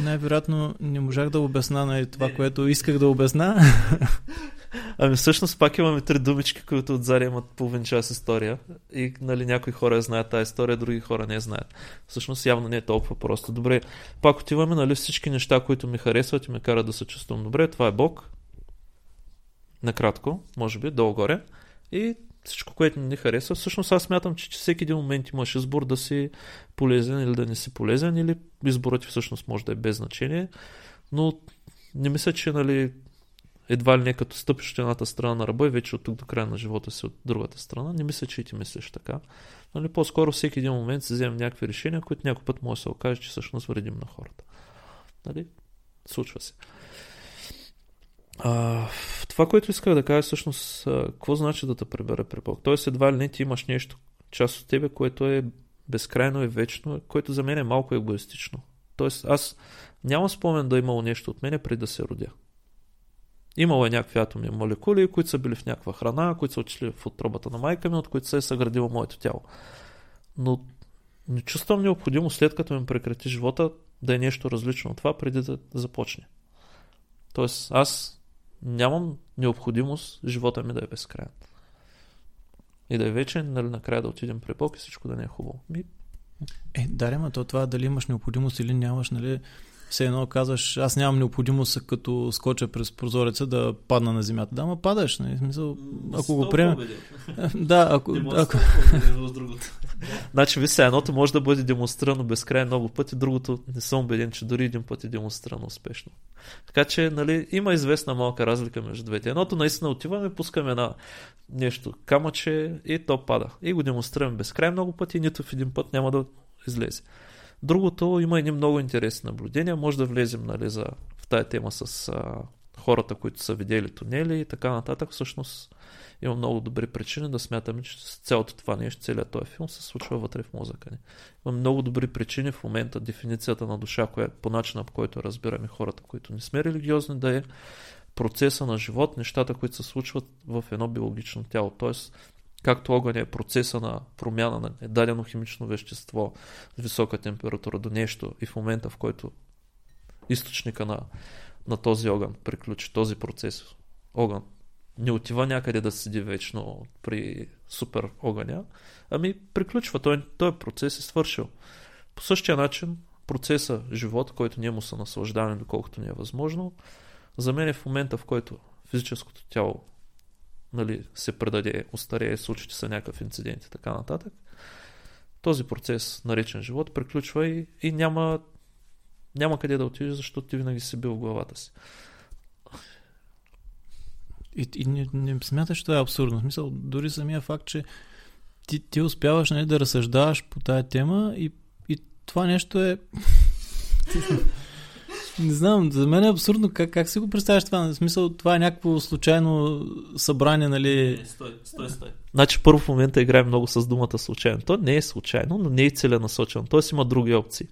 Най-вероятно не можах да обясна на това, което исках да обясна. Ами всъщност пак имаме три думички, които отзади имат половин час история. И, нали, някои хора знаят тази история, други хора не знаят. Всъщност явно не е толкова просто. Добре, пак отиваме, нали, всички неща, които ми харесват и ме карат да се чувствам добре. Това е Бог. Накратко, може би, долу-горе. И всичко, което не ни харесва. Всъщност аз смятам, че, че всеки един момент имаш избор да си полезен или да не си полезен, или изборът всъщност може да е без значение, но не мисля, че, нали, едва ли не като стъпиш от едната страна на ръба и вече от тук до края на живота си от другата страна, не мисля, че и ти мислиш така. Нали, по-скоро всеки един момент си вземем някакви решения, които някой път може да се окаже, че всъщност вредим на хората. Нали? Случва се. А, това, което исках да кажа, всъщност, какво значи да те прибера при Бог? Тоест, едва ли не ти имаш нещо, част от тебе, което е безкрайно и вечно, което за мен е малко егоистично. Тоест, аз нямам спомен да е имало нещо от мене преди да се родя. Имало е някакви атомни молекули, които са били в някаква храна, които са отишли в утробата на майка ми, от които се е съградило моето тяло. Но не чувствам необходимо, след като ми прекрати живота, да е нещо различно от това, преди да започне. Тоест, аз нямам необходимост живота ми да е безкрайен. И да е вечен, нали, накрая да отидем при Бог и всичко да не е хубаво. Ми... Е, да, ма то това дали имаш необходимост или нямаш, нали, Все едно казваш, аз нямам необходимост като скоча през прозореца да падна на земята. Да, ма падаш. Не? В смисъл, ако го приемем... Да, ако... ако... Значи, вижте, едното може да бъде демонстрирано безкрайно много пъти, другото не съм убеден, че дори един път е демонстрирано успешно. Така че, нали, има известна малка разлика между двете. Едното наистина отиваме, пускаме на нещо камъче и то пада. И го демонстрираме безкрайно много пъти и нито в един път няма да излезе. Другото, има едни много интересни наблюдения, може да влезем, нали, за, в тая тема с а, хората, които са видели тунели и така нататък. Всъщност има много добри причини да смятаме, че цялото това нещо, целият този филм се случва вътре в мозъка ни. Има много добри причини в момента дефиницията на душа, коя, по начина по който разбираме хората, които не сме религиозни, да е процеса на живот, нещата, които се случват в едно биологично тяло, т.е. както огъня е процеса на промяна на дадено химично вещество с висока температура до нещо и в момента, в който източника на, на този огън приключи, този процес огън не отива някъде да седи вечно при супер огъня, ами приключва, той, той процес е свършил. По същия начин процеса живот, който ние му са наслаждавани доколкото ни е възможно, за мен е в момента, в който физическото тяло, нали, се предаде, остарее и случи, че са някакъв инцидент и така нататък. Този процес, наречен живот, приключва и, и няма, няма къде да отидеш, защото ти винаги си бил в главата си. И, и не, не смяташ, че това е абсурдно. В смисъл, дори самия факт, че ти, ти успяваш, нали, да разсъждаваш по тая тема и, и това нещо е... Не знам, за мен е абсурдно. Как, как си го представяш това? В смисъл, това е някакво случайно събрание, нали... Не, стой, стой, стой. Значи първо в момента играе много с думата случайно. То не е случайно, но не е целенасочено. Тоест има други опции.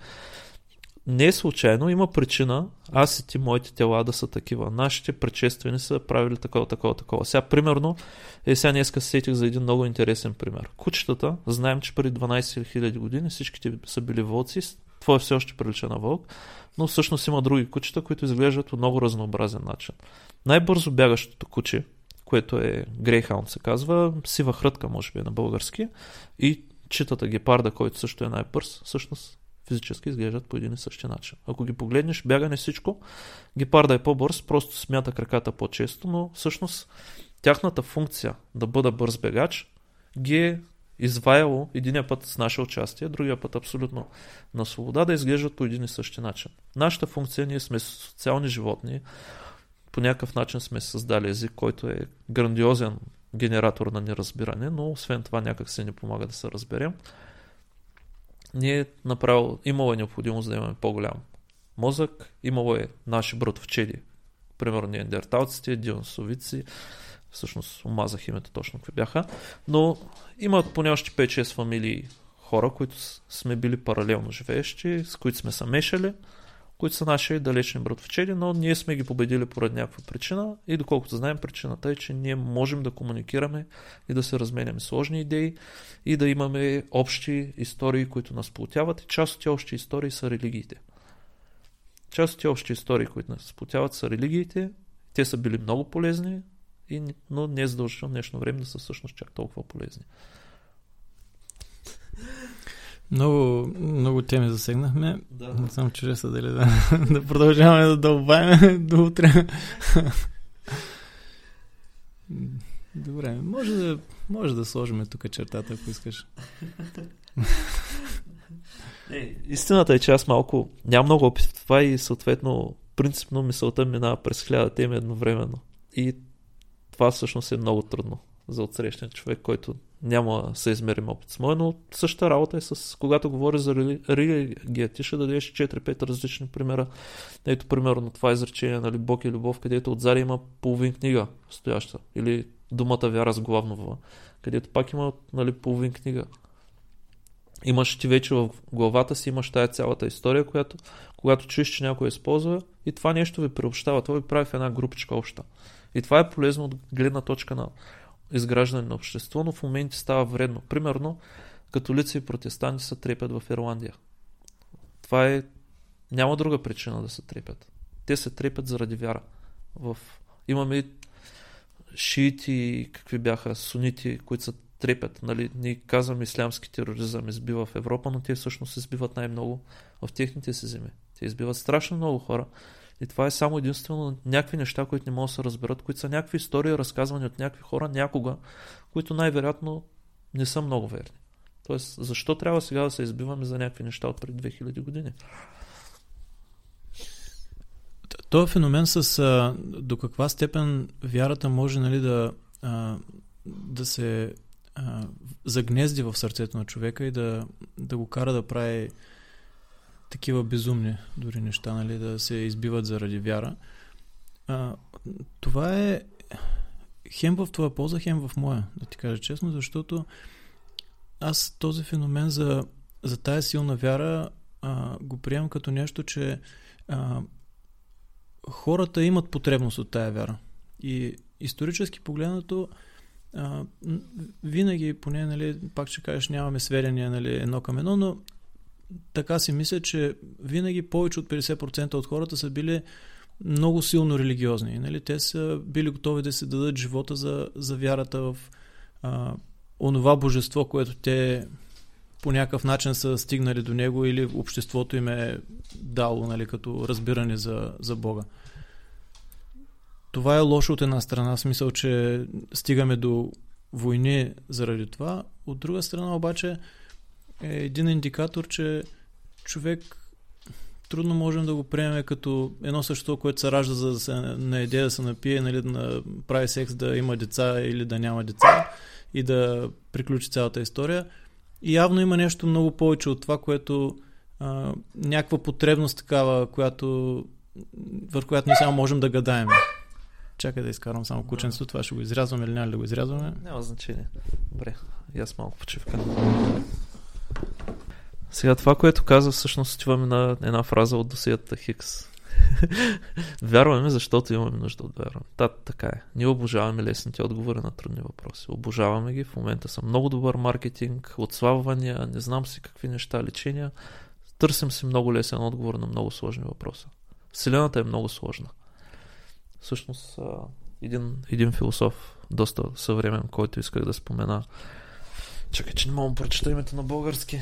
Не е случайно, има причина аз и ти, моите тела да са такива. Нашите предшествени са правили такова, такова, такова. Сега, примерно, е, сега днеска сетих за един много интересен пример. Кучетата, знаем, че преди дванайсет хиляди години всичките са били вълци. Това е все още прилича на вълк, но всъщност има други кучета, които изглеждат по много разнообразен начин. Най-бързо бягащото куче, което е грейхаунд се казва, сива хрътка може би на български, и читата гепарда, който също е най-бърз, всъщност физически изглеждат по един и същи начин. Ако ги погледнеш, бягане всичко, гепарда е по-бърз, просто смята краката по-често, но всъщност тяхната функция да бъда бърз бегач ги е изваяло единия път с наше участие, другия път абсолютно на свобода да изглеждат по един и същи начин. Нашата функция, ние сме социални животни, по някакъв начин сме създали език, който е грандиозен генератор на неразбиране, но освен това някак се ни помага да се разберем. Ние направо, имало е необходимост да имаме по-голям мозък, имало е наши братовчеди, примерно неандерталците, дионсовици, всъщност омазах името точно какви бяха, но имат поне още пет-шест фамилии хора, които сме били паралелно живеещи, с които сме се мешали, които са наши далечни братовчеди, но ние сме ги победили поради някаква причина и доколкото знаем причината е, че ние можем да комуникираме и да се разменяме сложни идеи и да имаме общи истории, които нас сплотяват, и част от тези общи истории са религиите. Част от тези общи истории, които нас сплотяват, са религиите, те са били много полезни, И, но не е задължително днешно време да са всъщност чак толкова полезни. Много, много теми засегнахме. Да. Не съм чужеса дали да, да продължаваме да дълбаваме до утре. Добре, може да, може да сложим тук чертата, ако искаш. Е, истината е, че аз малко нямам много опит в това и съответно принципно мисълта минава през хиляда теми едновременно. И това всъщност е много трудно за отсрещен човек, който няма съизмерим опит с моя, но същата работа е с... Когато говори за религия, ти ще дадеш четири-пет различни примера. Ето, примерно, това изречение, нали, Бог и любов, където отзади има половин книга стояща. Или думата вяра с главно В, където пак има, нали, половин книга. Имаш ти вече в главата си, имаш тая цялата история, която, когато чуеш, че някой използва, и това нещо ви приобщава, това ви прави в една групичка обща. И това е полезно от гледна точка на изграждане на общество, но в момента става вредно. Примерно, католици и протестанти се трепят в Ирландия. Това е... Няма друга причина да се трепят. Те се трепят заради вяра. В... Имаме шиити, какви бяха, сунити, които се трепят. Нали? Ние казваме, ислямски тероризъм избива в Европа, но те всъщност избиват най-много в техните си земи. Те избиват страшно много хора. И това е само единствено някакви неща, които не могат да се разберат, които са някакви истории, разказвани от някакви хора някога, които най-вероятно не са много верни. Тоест, защо трябва сега да се избиваме за някакви неща от преди две хиляди години? Този феномен с а, до каква степен вярата може, нали, да, а, да се а, загнезди в сърцето на човека и да, да го кара да прави такива безумни дори неща, нали, да се избиват заради вяра. А, това е хем в твоя полза, хем в моя, да ти кажа честно, защото аз този феномен за, за тая силна вяра а, го приемам като нещо, че а, хората имат потребност от тая вяра. И исторически погледнато а, винаги, поне, нали, пак ще кажеш, нямаме сведения, нали, едно към едно, но така си мисля, че винаги повече от петдесет процента от хората са били много силно религиозни. Нали? Те са били готови да се дадат живота за, за вярата в а, онова божество, което те по някакъв начин са стигнали до него или обществото им е дало, нали, като разбиране за, за Бога. Това е лошо от една страна, в смисъл, че стигаме до войни заради това. От друга страна обаче е един индикатор, че човек трудно можем да го приеме като едно същество, което се ражда за да се наеде, да се напие, нали, да прави секс, да има деца или да няма деца и да приключи цялата история. И явно има нещо много повече от това, което а, някаква потребност такава, която, върху която ние само можем да гадаем. Чакай да изкарам само кученцето, това ще го изрязваме или няма да го изрязваме? Няма значение. Добре, и аз малко почивка. Сега това, което каза, всъщност отиваме на една фраза от досията Хикс. Вярваме, защото имаме нужда от вярване. Та, така е. Ние обожаваме лесните отговори на трудни въпроси. Обожаваме ги. В момента са много добър маркетинг, отслабвания, не знам си какви неща, лечения. Търсим си много лесен отговор на много сложни въпроса. Вселената е много сложна. Всъщност един, един философ, доста съвремен, който исках да спомена. Чакай, че не мога да прочета името на български.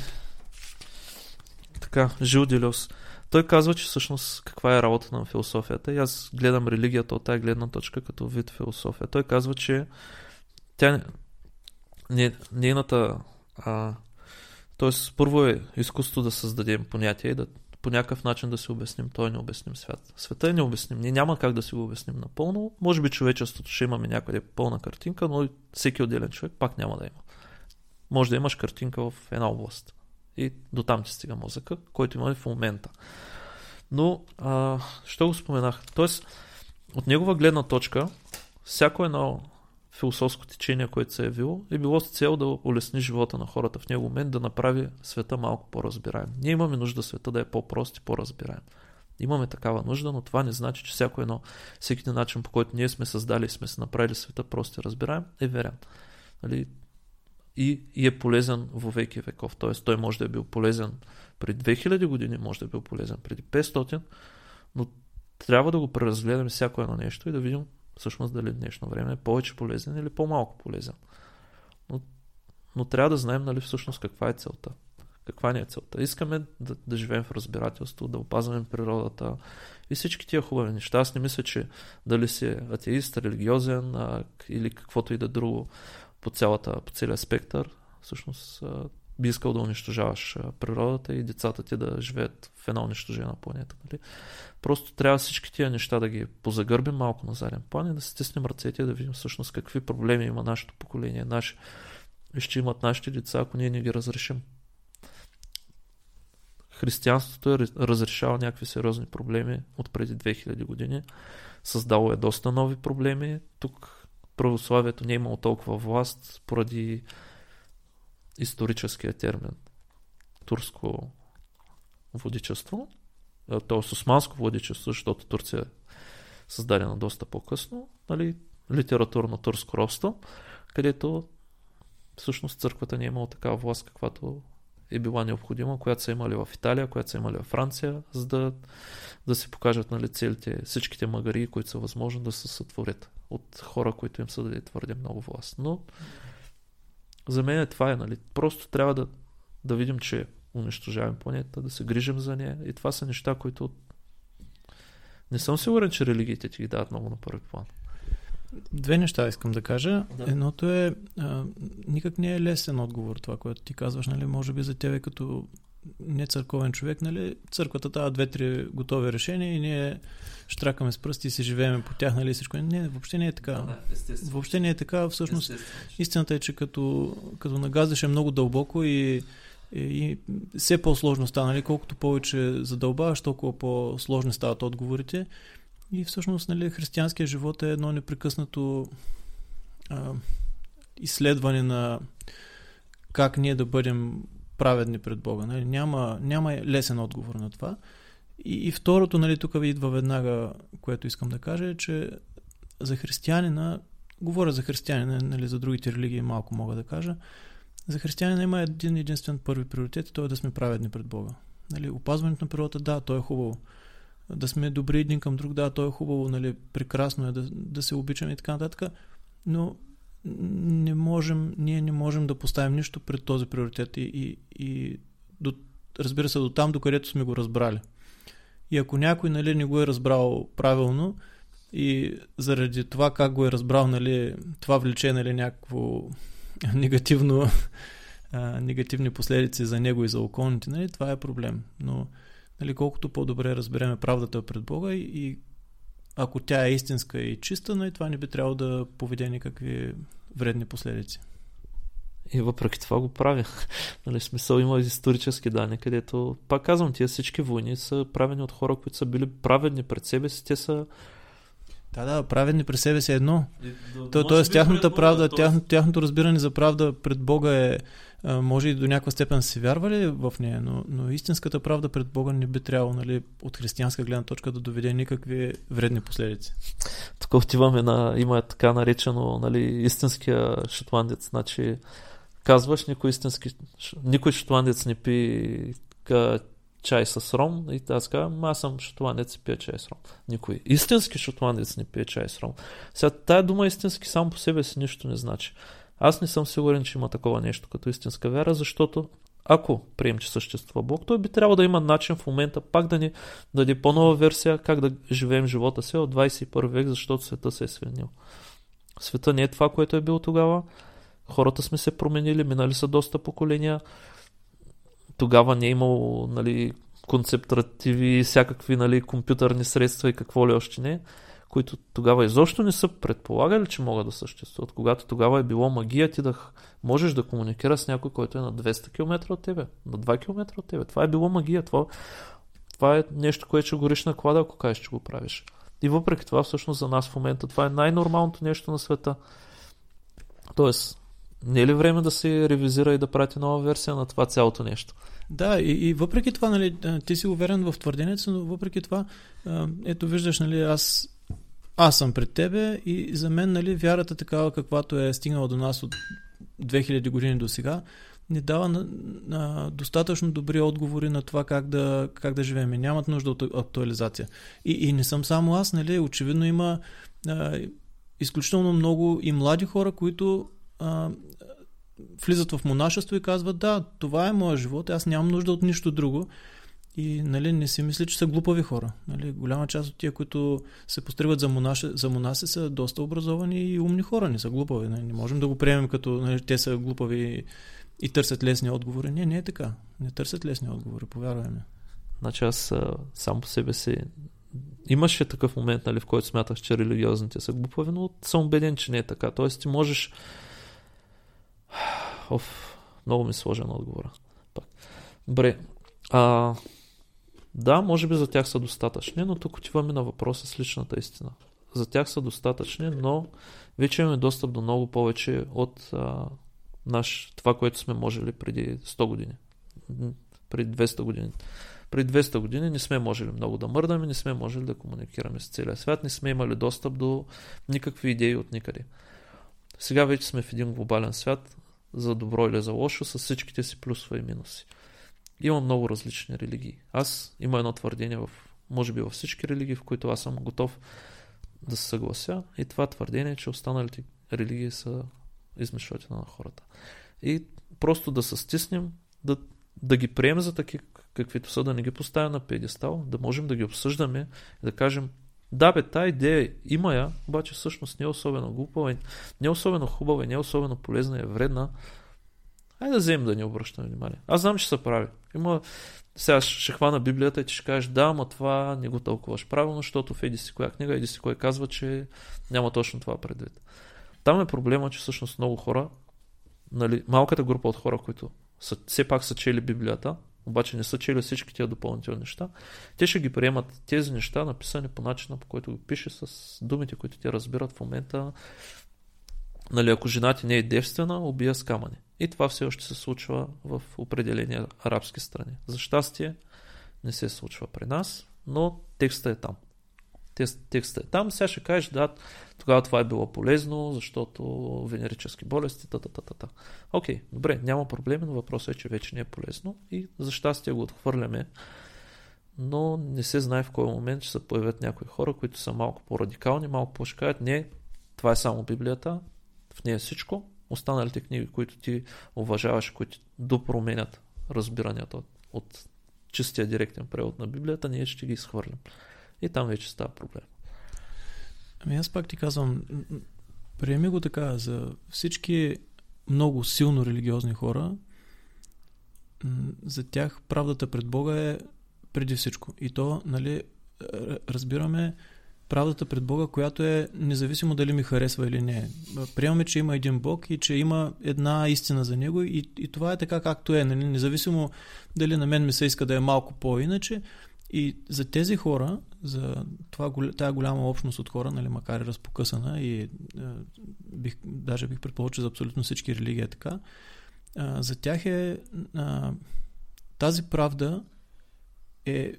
Така, жил Дельоз. Той казва, че всъщност каква е работа на философията. И аз гледам религията от тази гледна точка като вид философия. Той казва, че тя не, нейната... А, тоест, първо е изкуство да създадем понятие и да, по някакъв начин да си обясним той необясним свят. Света е необясним. Ние няма как да си го обясним напълно. Може би човечеството ще имаме някъде пълна картинка, но всеки отделен човек пак няма да има. Може да имаш картинка в една област. И до там ти стига мозъка, който имаме в момента. Но, а, що го споменах? Тоест, от негова гледна точка, всяко едно философско течение, което се е явило, е било с цел да улесни живота на хората в него момент, да направи света малко по-разбираем. Ние имаме нужда света да е по-прост и по-разбираем. Имаме такава нужда, но това не значи, че всяко едно, всеки начин, по който ние сме създали и сме се направили света прост и разбираем, е верен. Нали? И, и е полезен във веки веков. Т.е. той може да е бил полезен преди две хиляди години, може да е бил полезен преди петстотин, но трябва да го преразгледаме всяко едно нещо и да видим всъщност дали днешно време е повече полезен или по-малко полезен. Но, но трябва да знаем, нали, всъщност каква е целта. Каква ни е целта? Искаме да, да живеем в разбирателство, да опазваме природата и всички тия хубави неща. Аз не мисля, че дали си атеист, религиозен а, или каквото и да друго, по цялата, по целия спектър, всъщност би искал да унищожаваш природата и децата ти да живеят в една унищожена планета. Нали? Просто трябва всички тия неща да ги позагърбим малко на заден план и да стиснем ръцете и да видим всъщност какви проблеми има нашето поколение, наши, и ще имат нашите деца, ако ние не ги разрешим. Християнството е разрешава някакви сериозни проблеми от преди две хиляди години. Създало е доста нови проблеми. Тук православието не е имало толкова власт поради историческия термин турско владичество, т.е. османско владичество, защото Турция е създадена доста по-късно, нали, литературно турско робство, където всъщност църквата не е имала такава власт, каквато е била необходима, която са имали в Италия, която са имали в Франция, за да, да се покажат, нали, целите, всичките магарии, които са възможни да се сътворят от хора, които им са дали твърде много власт. Но за мен е това е, нали, просто трябва да, да видим, че унищожаваме планетата, да се грижим за нея. И това са неща, които не съм сигурен, че религиите ти ги дават много на първи план. Две неща искам да кажа. Да. Едното е, а, никак не е лесен отговор това, което ти казваш, нали, може би за тебе като не църковен човек, нали, църквата тава две-три готови решения и ние штракаме с пръсти и се живеем по тях, нали, всичко. Не, въобще не е така. Да, въобще не е така. Всъщност, истината е, че като, като нагазиш е много дълбоко и И все по-сложно става, нали? Колкото повече задълбаваш, толкова по-сложни стават отговорите. И всъщност, нали, християнския живот е едно непрекъснато а, изследване на как ние да бъдем праведни пред Бога. Нали? Няма, няма лесен отговор на това. И, и второто, нали, тук ви идва веднага, което искам да кажа, е, че за християнина, говоря за християнина, нали, за другите религии малко мога да кажа, за християнина има един единствен първи приоритет и той е да сме праведни пред Бога. Нали, опазването на природата, да, то е хубаво. Да сме добри един към друг, да, то е хубаво, нали, прекрасно е да, да се обичаме и така нататък, но не можем, ние не можем да поставим нищо пред този приоритет и, и, и до, разбира се, до там, до където сме го разбрали. И ако някой, нали, не го е разбрал правилно и заради това как го е разбрал, нали, това влече, нали, някакво негативно, а, негативни последици за него и за околните, нали, това е проблем. Но, нали, колкото по-добре разбереме правдата пред Бога и, и ако тя е истинска и чиста, нали, това не би трябвало да поведе никакви вредни последици. И въпреки това го правя. Нали, смисъл има исторически данни, където, пак казвам, тия всички войни са правени от хора, които са били праведни пред себе си, те са Да, да, праведни през себе си е едно. То, тоест, тяхната Бога, правда, то... тяхното, тяхното разбиране за правда пред Бога е, може и до някаква степен се вярвали в нея, но, но истинската правда пред Бога не би трябвало, нали, от християнска гледна точка да доведе никакви вредни последици. Тук отиваме на, има така наречено, нали, истинския шотландец. Значи, казваш, никой истински, никой шотландец не пи къ... чай с ром, и аз казвам, аз съм шотландец и пия чай с ром. Никой истински шотландец не пие чай с ром. Сега тая дума истински сам по себе си нищо не значи. Аз не съм сигурен, че има такова нещо като истинска вяра, защото ако прием, че съществува Бог, той би трябвало да има начин в момента пак да ни даде по-нова версия как да живеем живота си от двадесет и първи век, защото света се е свинил. Света не е това, което е било тогава. Хората сме се променили, минали са доста поколения. Тогава не е имало, нали, концептративи, всякакви, нали, компютърни средства и какво ли още не, които тогава изобщо не са предполагали, че могат да съществуват. Когато тогава е било магия, ти да можеш да комуникираш с някой, който е на двеста километра от тебе, на два километра от тебе. Това е било магия. Това, това е нещо, което ще гориш на клада, ако кажеш, че го правиш. И въпреки това, всъщност за нас в момента това е най-нормалното нещо на света. Тоест, не е ли време да се ревизира и да прати нова версия на това цялото нещо? Да, и, и въпреки това, нали, ти си уверен в твърдението, но въпреки това, ето виждаш, нали, аз, аз съм пред тебе и за мен, нали, вярата такава, каквато е стигнала до нас от две хиляди години до сега, не дава на, на достатъчно добри отговори на това как да, как да живеем. Нямат нужда от актуализация. И, и не съм само аз, нали, очевидно има а, изключително много и млади хора, които а, влизат в монашество и казват, да, това е моя живот, аз нямам нужда от нищо друго. И, нали, не си мисля, че са глупави хора. Нали, голяма част от тия, които се постриват за, монаше, за монаси, са доста образовани и умни хора, не са глупави. Нали, не можем да го приемем като, нали, те са глупави и търсят лесни отговори. Не, не е така. Не търсят лесни отговори, повярвай ми. Значи аз сам по себе си имаше такъв момент, нали, в който смятах, че религиозните са глупави, но съм убеден, че не е така. Тоест ти можеш Оф, много ми сложен отговора. Пак. Добре. А, да, може би за тях са достатъчни, но тук отиваме на въпроса с личната истина. За тях са достатъчни, но вече имаме достъп до много повече от а, наш, това, което сме можели преди сто години. Преди двеста години. Преди двеста години не сме можели много да мърдаме, не сме можели да комуникираме с целия свят, не сме имали достъп до никакви идеи от никъде. Сега вече сме в един глобален свят, за добро или за лошо, с всичките си плюсове и минуси. Има много различни религии. Аз има едно твърдение, в, може би във всички религии, в които аз съм готов да се съглася, и това твърдение е, че останалите религии са измишлятина на хората. И просто да се стиснем, да да ги приемем за такива, каквито са, да не ги поставя на пиедестал, да можем да ги обсъждаме и да кажем: да бе, тая идея има я, обаче всъщност не е особено глупава, не е особено хубава, не е особено полезна, е вредна. Хайде да вземем да ни обръщаме внимание. Аз знам, че се прави. Има... Сега ще хвана Библията и ти ще кажеш: да, ама това не го тълкуваш правилно, защото в еди си коя книга, еди си коя казва, че няма точно това предвид. Там е проблема, че всъщност много хора, нали, малката група от хора, които са, все пак са чели Библията, обаче не са чели всички тия допълнителни неща, те ще ги приемат тези неща, написани по начина, по който го пише, с думите, които те разбират в момента. Нали, ако жената не е девствена, убия с камъни. И това все още се случва в определени арабски страни. За щастие не се случва при нас, но текста е там. Текстът е там. Сега ще кажеш: да, тогава това е било полезно, защото венерически болести, та-та-та-та. Окей, добре, няма проблем, но въпросът е, че вече не е полезно и за щастие го отхвърляме. Но не се знае в кой момент ще се появят някои хора, които са малко по-радикални, малко по-шкаят. Не, това е само Библията, в нея е всичко. Останалите книги, които ти уважаваш, които допроменят разбиранията от, от чистия директен превод на Библията, ние ще ги изхвърлим. И там вече става проблем. Ами аз пак ти казвам, приеми го така, за всички много силно религиозни хора, за тях правдата пред Бога е преди всичко. И то, нали, разбираме правдата пред Бога, която е независимо дали ми харесва или не. Приемаме, че има един Бог и че има една истина за него и, и това е така, както е. Нали? Независимо дали на мен ми се иска да е малко по-иначе. И за тези хора, за това, тая голяма общност от хора, нали, макар и разпокъсана и е, бих, даже бих предположил, че за абсолютно всички религии е така, е, за тях е е, тази правда е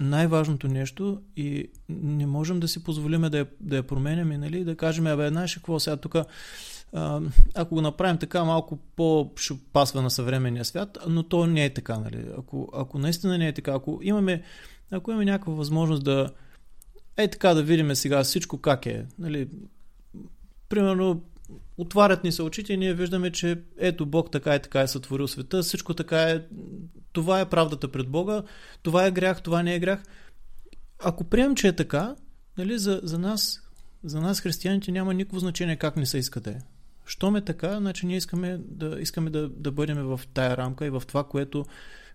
най-важното нещо и не можем да си позволим да я, да я променяме, нали, да кажем: абе, знаеш какво, сега тук ако го направим така, малко по-ще пасва на съвременния свят, но то не е така, нали, ако, ако наистина не е така, ако имаме ако имаме някаква възможност да е така да видим сега всичко как е, нали, примерно отварят ни се очите и ние виждаме, че ето Бог така и така е сътворил света, всичко така е, това е правдата пред Бога, това е грях, това не е грях. Ако приемем, че е така, нали, за, за нас, за нас християните няма никакво значение как ни се иска да е. Щом е така, значи ние искаме да, искаме да, да бъдем в тая рамка и в това, което,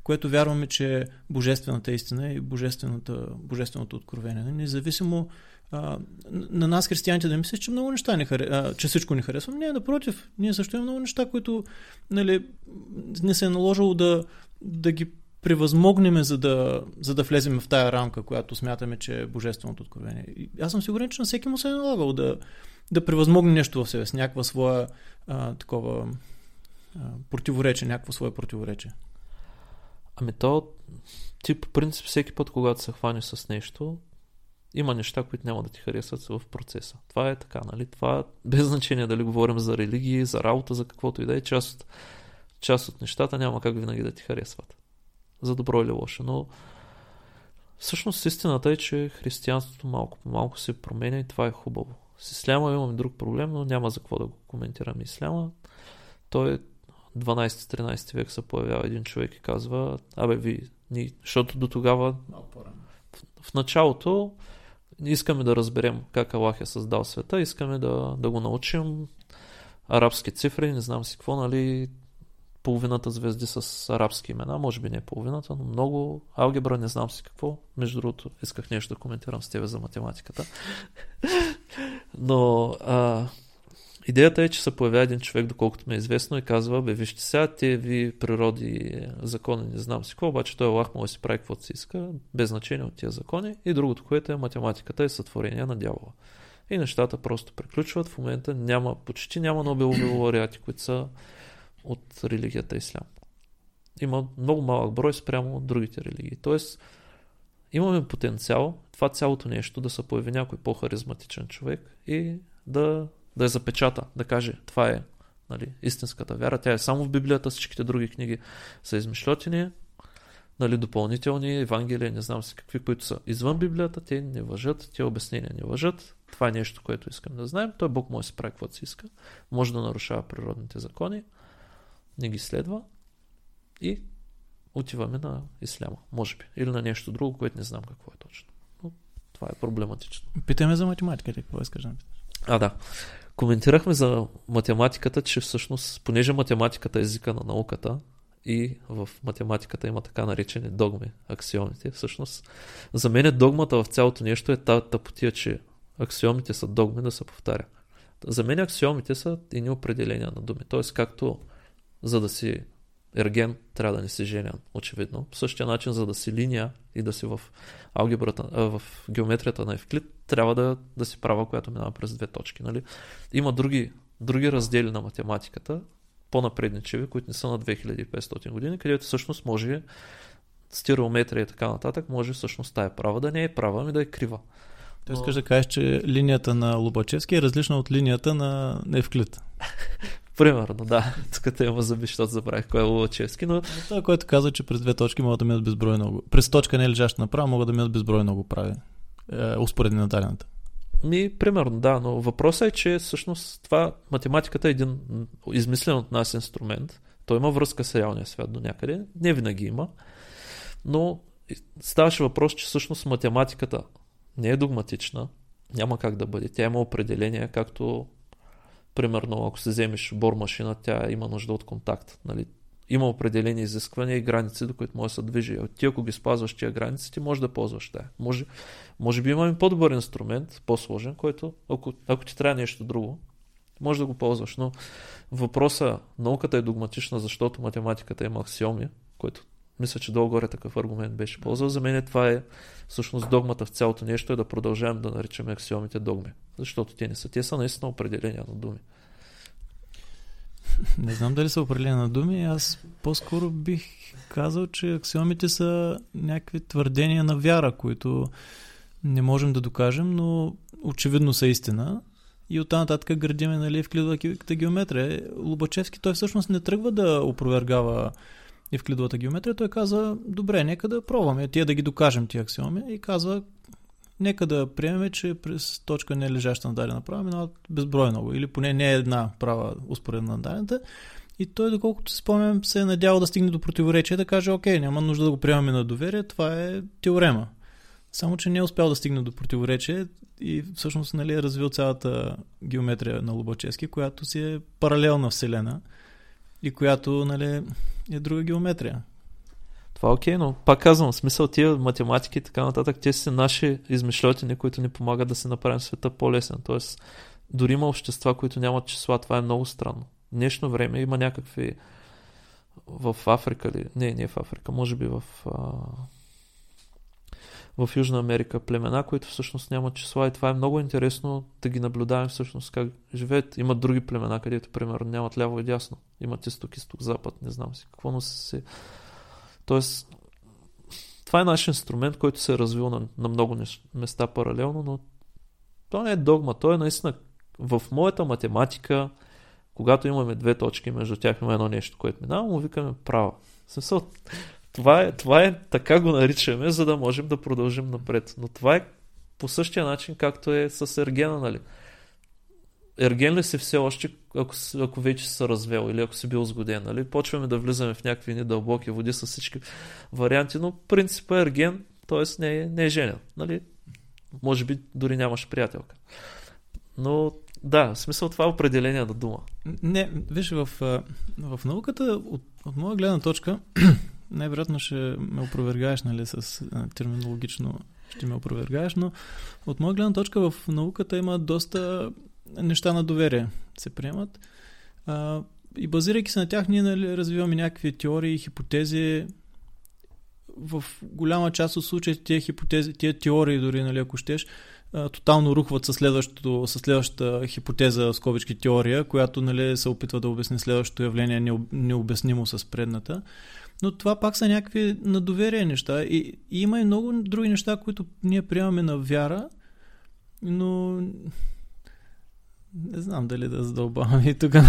което вярваме, че е божествената истина и божественото откровение. Независимо а, на нас, християните, да мислиш, че много неща не харесва, че всичко не харесвам. Не, напротив, ние също имаме много неща, които, нали, не се е наложило да, да ги превъзмогнем, за да, за да влезем в тая рамка, която смятаме, че е божественото откровение. И аз съм сигурен, че на всеки му се е налагало да, да превъзмогне нещо в себе с някаква своя а, такова а, противоречие, някакво свое противоречие. Ами то, ти по принцип всеки път, когато се хванеш с нещо, има неща, които няма да ти харесват в процеса. Това е така, нали? Това без значение дали говорим за религии, за работа, за каквото и да е, част, част от нещата няма как винаги да ти харесват. За добро или лошо, но всъщност истината е, че християнството малко по малко се променя и това е хубаво. С исляма имаме друг проблем, но няма за какво да го коментираме исляма. Той е дванайсети тринайсети век се появява един човек и казва: абе ви, ни, защото до тогава в началото искаме да разберем как Аллах е създал света, искаме да, да го научим арабски цифри, не знам си какво, нали, половината звезди с арабски имена, може би не половината, но много, алгебра, не знам си какво, между другото исках нещо да коментирам с тебе за математиката. Но а, идеята е, че се появява един човек, доколкото ме е известно, и казва: бе, вижте сега, те ви природи, закони, не знам си какво, обаче той Аллах може да си прави каквото си иска, без значение от тия закони, и другото, което е математиката и сътворение на дявола. И нещата просто приключват, в момента няма, почти няма Нобелови лауреати, които са от религията ислям. Има много малък брой спрямо от другите религии. Тоест, имаме потенциал това цялото нещо да се появи някой по-харизматичен човек и да, да я запечата, да каже: това е, нали, истинската вяра, тя е само в Библията, всичките други книги са измишлетини, нали, допълнителни, Евангелия, не знам си какви, които са извън Библията, те не важат, те обяснения не важат. Това е нещо, което искам да знаем. Той Бог може да се прави каквото си иска, може да нарушава природните закони, не ги следва и отиваме на исляма, може би. Или на нещо друго, което не знам какво е точно. Но това е проблематично. Питаме за математиката, какво искаш да питаш? А, да. Коментирахме за математиката, че всъщност, понеже математиката е езика на науката и в математиката има така наречени догми, аксиомите, всъщност за мен догмата в цялото нещо е тази тъпотия, че аксиомите са догми да се повтаря. За мен аксиомите са едни определения на думи, т.е. както за да си ерген трябва да не си женен, очевидно. По същия начин, за да си линия и да си в алгебрата, в геометрията на Евклид, трябва да, да си права, която минава през две точки. Нали? Има други, други раздели на математиката, по-напредничеви, които не са на две хиляди и петстотин години, където всъщност може стереометрия и така нататък, може всъщност тая права да не е права, ами да е крива. Той искаш да кажеш, че линията на Лобачевски е различна от линията на Евклид. Примерно, да. Тук те има заби, защото забравих кой е Лобачевски, но... но това, което казва, че през две точки могат да минат безброй много. През точка не е лежаща направо, могат да минат безброй много прави. Е, успоредни на дадената. Ми, примерно, да, но въпросът е, че всъщност това математиката е един измислен от нас инструмент. Той има връзка с реалния свят до някъде. Не винаги има. Но ставаше въпрос, че всъщност математиката не е догматична, няма как да бъде. Тя има определение, както примерно, ако се вземеш бормашина, тя има нужда от контакт. Нали? Има определени изисквания и граници, до които може да се движи. От ти, ако ги спазваш тия граници, ти можеш да ползваш тя. Може, може би имаме по-добър инструмент, по-сложен, който, ако, ако ти трябва нещо друго, може да го ползваш. Но въпроса, науката е догматична, защото математиката има аксиоми, който мисля, че долу-горе такъв аргумент беше ползвал. За мен това е всъщност догмата в цялото нещо е да продължаваме да наричаме аксиомите догми. Защото те не са. Те са наистина определения на думи. Не знам дали са определения на думи. Аз по-скоро бих казал, че аксиомите са някакви твърдения на вяра, които не можем да докажем, но очевидно са истина. И оттам нататък градиме, нали, Евклидовата геометрия. Лобачевски той всъщност не тръгва да опровергава Евклидовата геометрия, той каза, добре, нека да пробваме, тия да ги докажем тия аксиоми, и казва, нека да приемем, че през точка не е лежаща на дадена права, минават безброй много, или поне не е една права успоредна на дадената, и той, доколкото се спомням, се е надявал да стигне до противоречие, да каже, окей, няма нужда да го приемаме на доверие, това е теорема. Само, че не е успял да стигне до противоречие и всъщност, нали, е развил цялата геометрия на Лобачевски, която си е паралелна вселена и която, нали, е друга геометрия. Това е окей, но пак казвам, в смисъл тия математики и така нататък, те са наши измишлетини, които ни помагат да се направим света по-лесен. Тоест, дори има общества, които нямат числа, това е много странно. В днешно време има някакви в Африка ли? Не, не в Африка, може би в а... в Южна Америка племена, които всъщност нямат числа, и това е много интересно да ги наблюдаваме всъщност как живеят. Имат други племена, където, примерно, нямат ляво и дясно. Имат изток, изток, запад, не знам си какво, но се... Тоест, това е наш инструмент, който се е развил на, на много места паралелно, но то не е догма, то е наистина в моята математика, когато имаме две точки, между тях има едно нещо, което минава, му викаме право. Смисъл, Това е, това е, така го наричаме, за да можем да продължим напред. Но това е по същия начин, както е с ергена, нали? Ерген ли си все още, ако, ако вече си се развел или ако си бил сгоден, нали? Почваме да влизаме в някакви недълбоки води с всички варианти, но принципът е ерген, т.е. не е, не е женен, нали? Може би дори нямаш приятелка. Но да, в смисъл това е определение на дума. Не, виж, в, в науката, от, от моя гледна точка... Най-вероятно ще ме опровергаеш, нали, с терминологично ще ме опровергаеш, но от моя гледна точка в науката има доста неща на доверие се приемат. А, и базирайки се на тях, ние, нали, развиваме някакви теории, хипотези. В голяма част от случаите тия хипотези, тия теории дори, нали, ако щеш, тотално рухват със, със следващата хипотеза, скобички теория, която, нали, се опитва да обясни следващото явление необяснимо с предната. Но това пак са някакви на доверие неща. И, и има и много други неща, които ние приемаме на вяра, но не знам дали да задълбаваме и тук на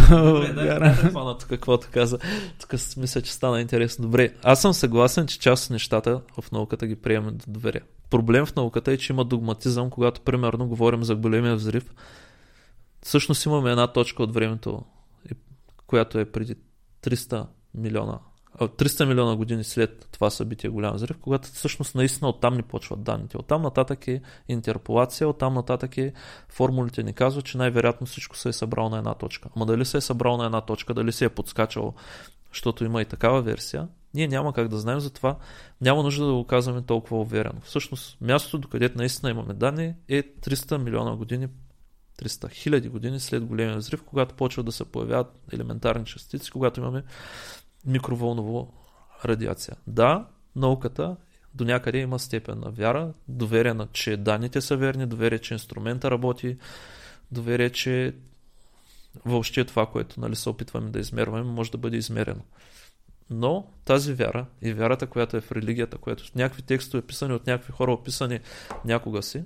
вяра. Добре, да, каквото каза. Тук мисля, че стана интересно. Добре, аз съм съгласен, че част от нещата в науката ги приемаме до доверие. Проблем в науката е, че има догматизъм, когато, примерно, говорим за големия взрив. Всъщност имаме една точка от времето, която е преди триста милиона триста милиона години след това събитие голям взрив, когато всъщност наистина оттам не почват данните. Оттам нататък е интерполация, оттам нататък е формулите ни казват, че най-вероятно всичко се е събрало на една точка. Ама дали се е събрало на една точка, дали се е подскачало, защото има и такава версия, ние няма как да знаем, затова няма нужда да го казваме толкова уверено. Всъщност мястото, докъдето наистина имаме данни, е триста милиона години, триста хиляди години след големия взрив, когато почва да се появяват елементарни частици, когато имаме микровълнова радиация. Да, науката до някъде има степен на вяра, доверие на, че данните са верни, доверие, че инструмента работи, доверие, че въобще това, което нали, се опитваме да измерваме, може да бъде измерено. Но тази вяра и вярата, която е в религията, която някакви текстове писани от някакви хора, описани някога си,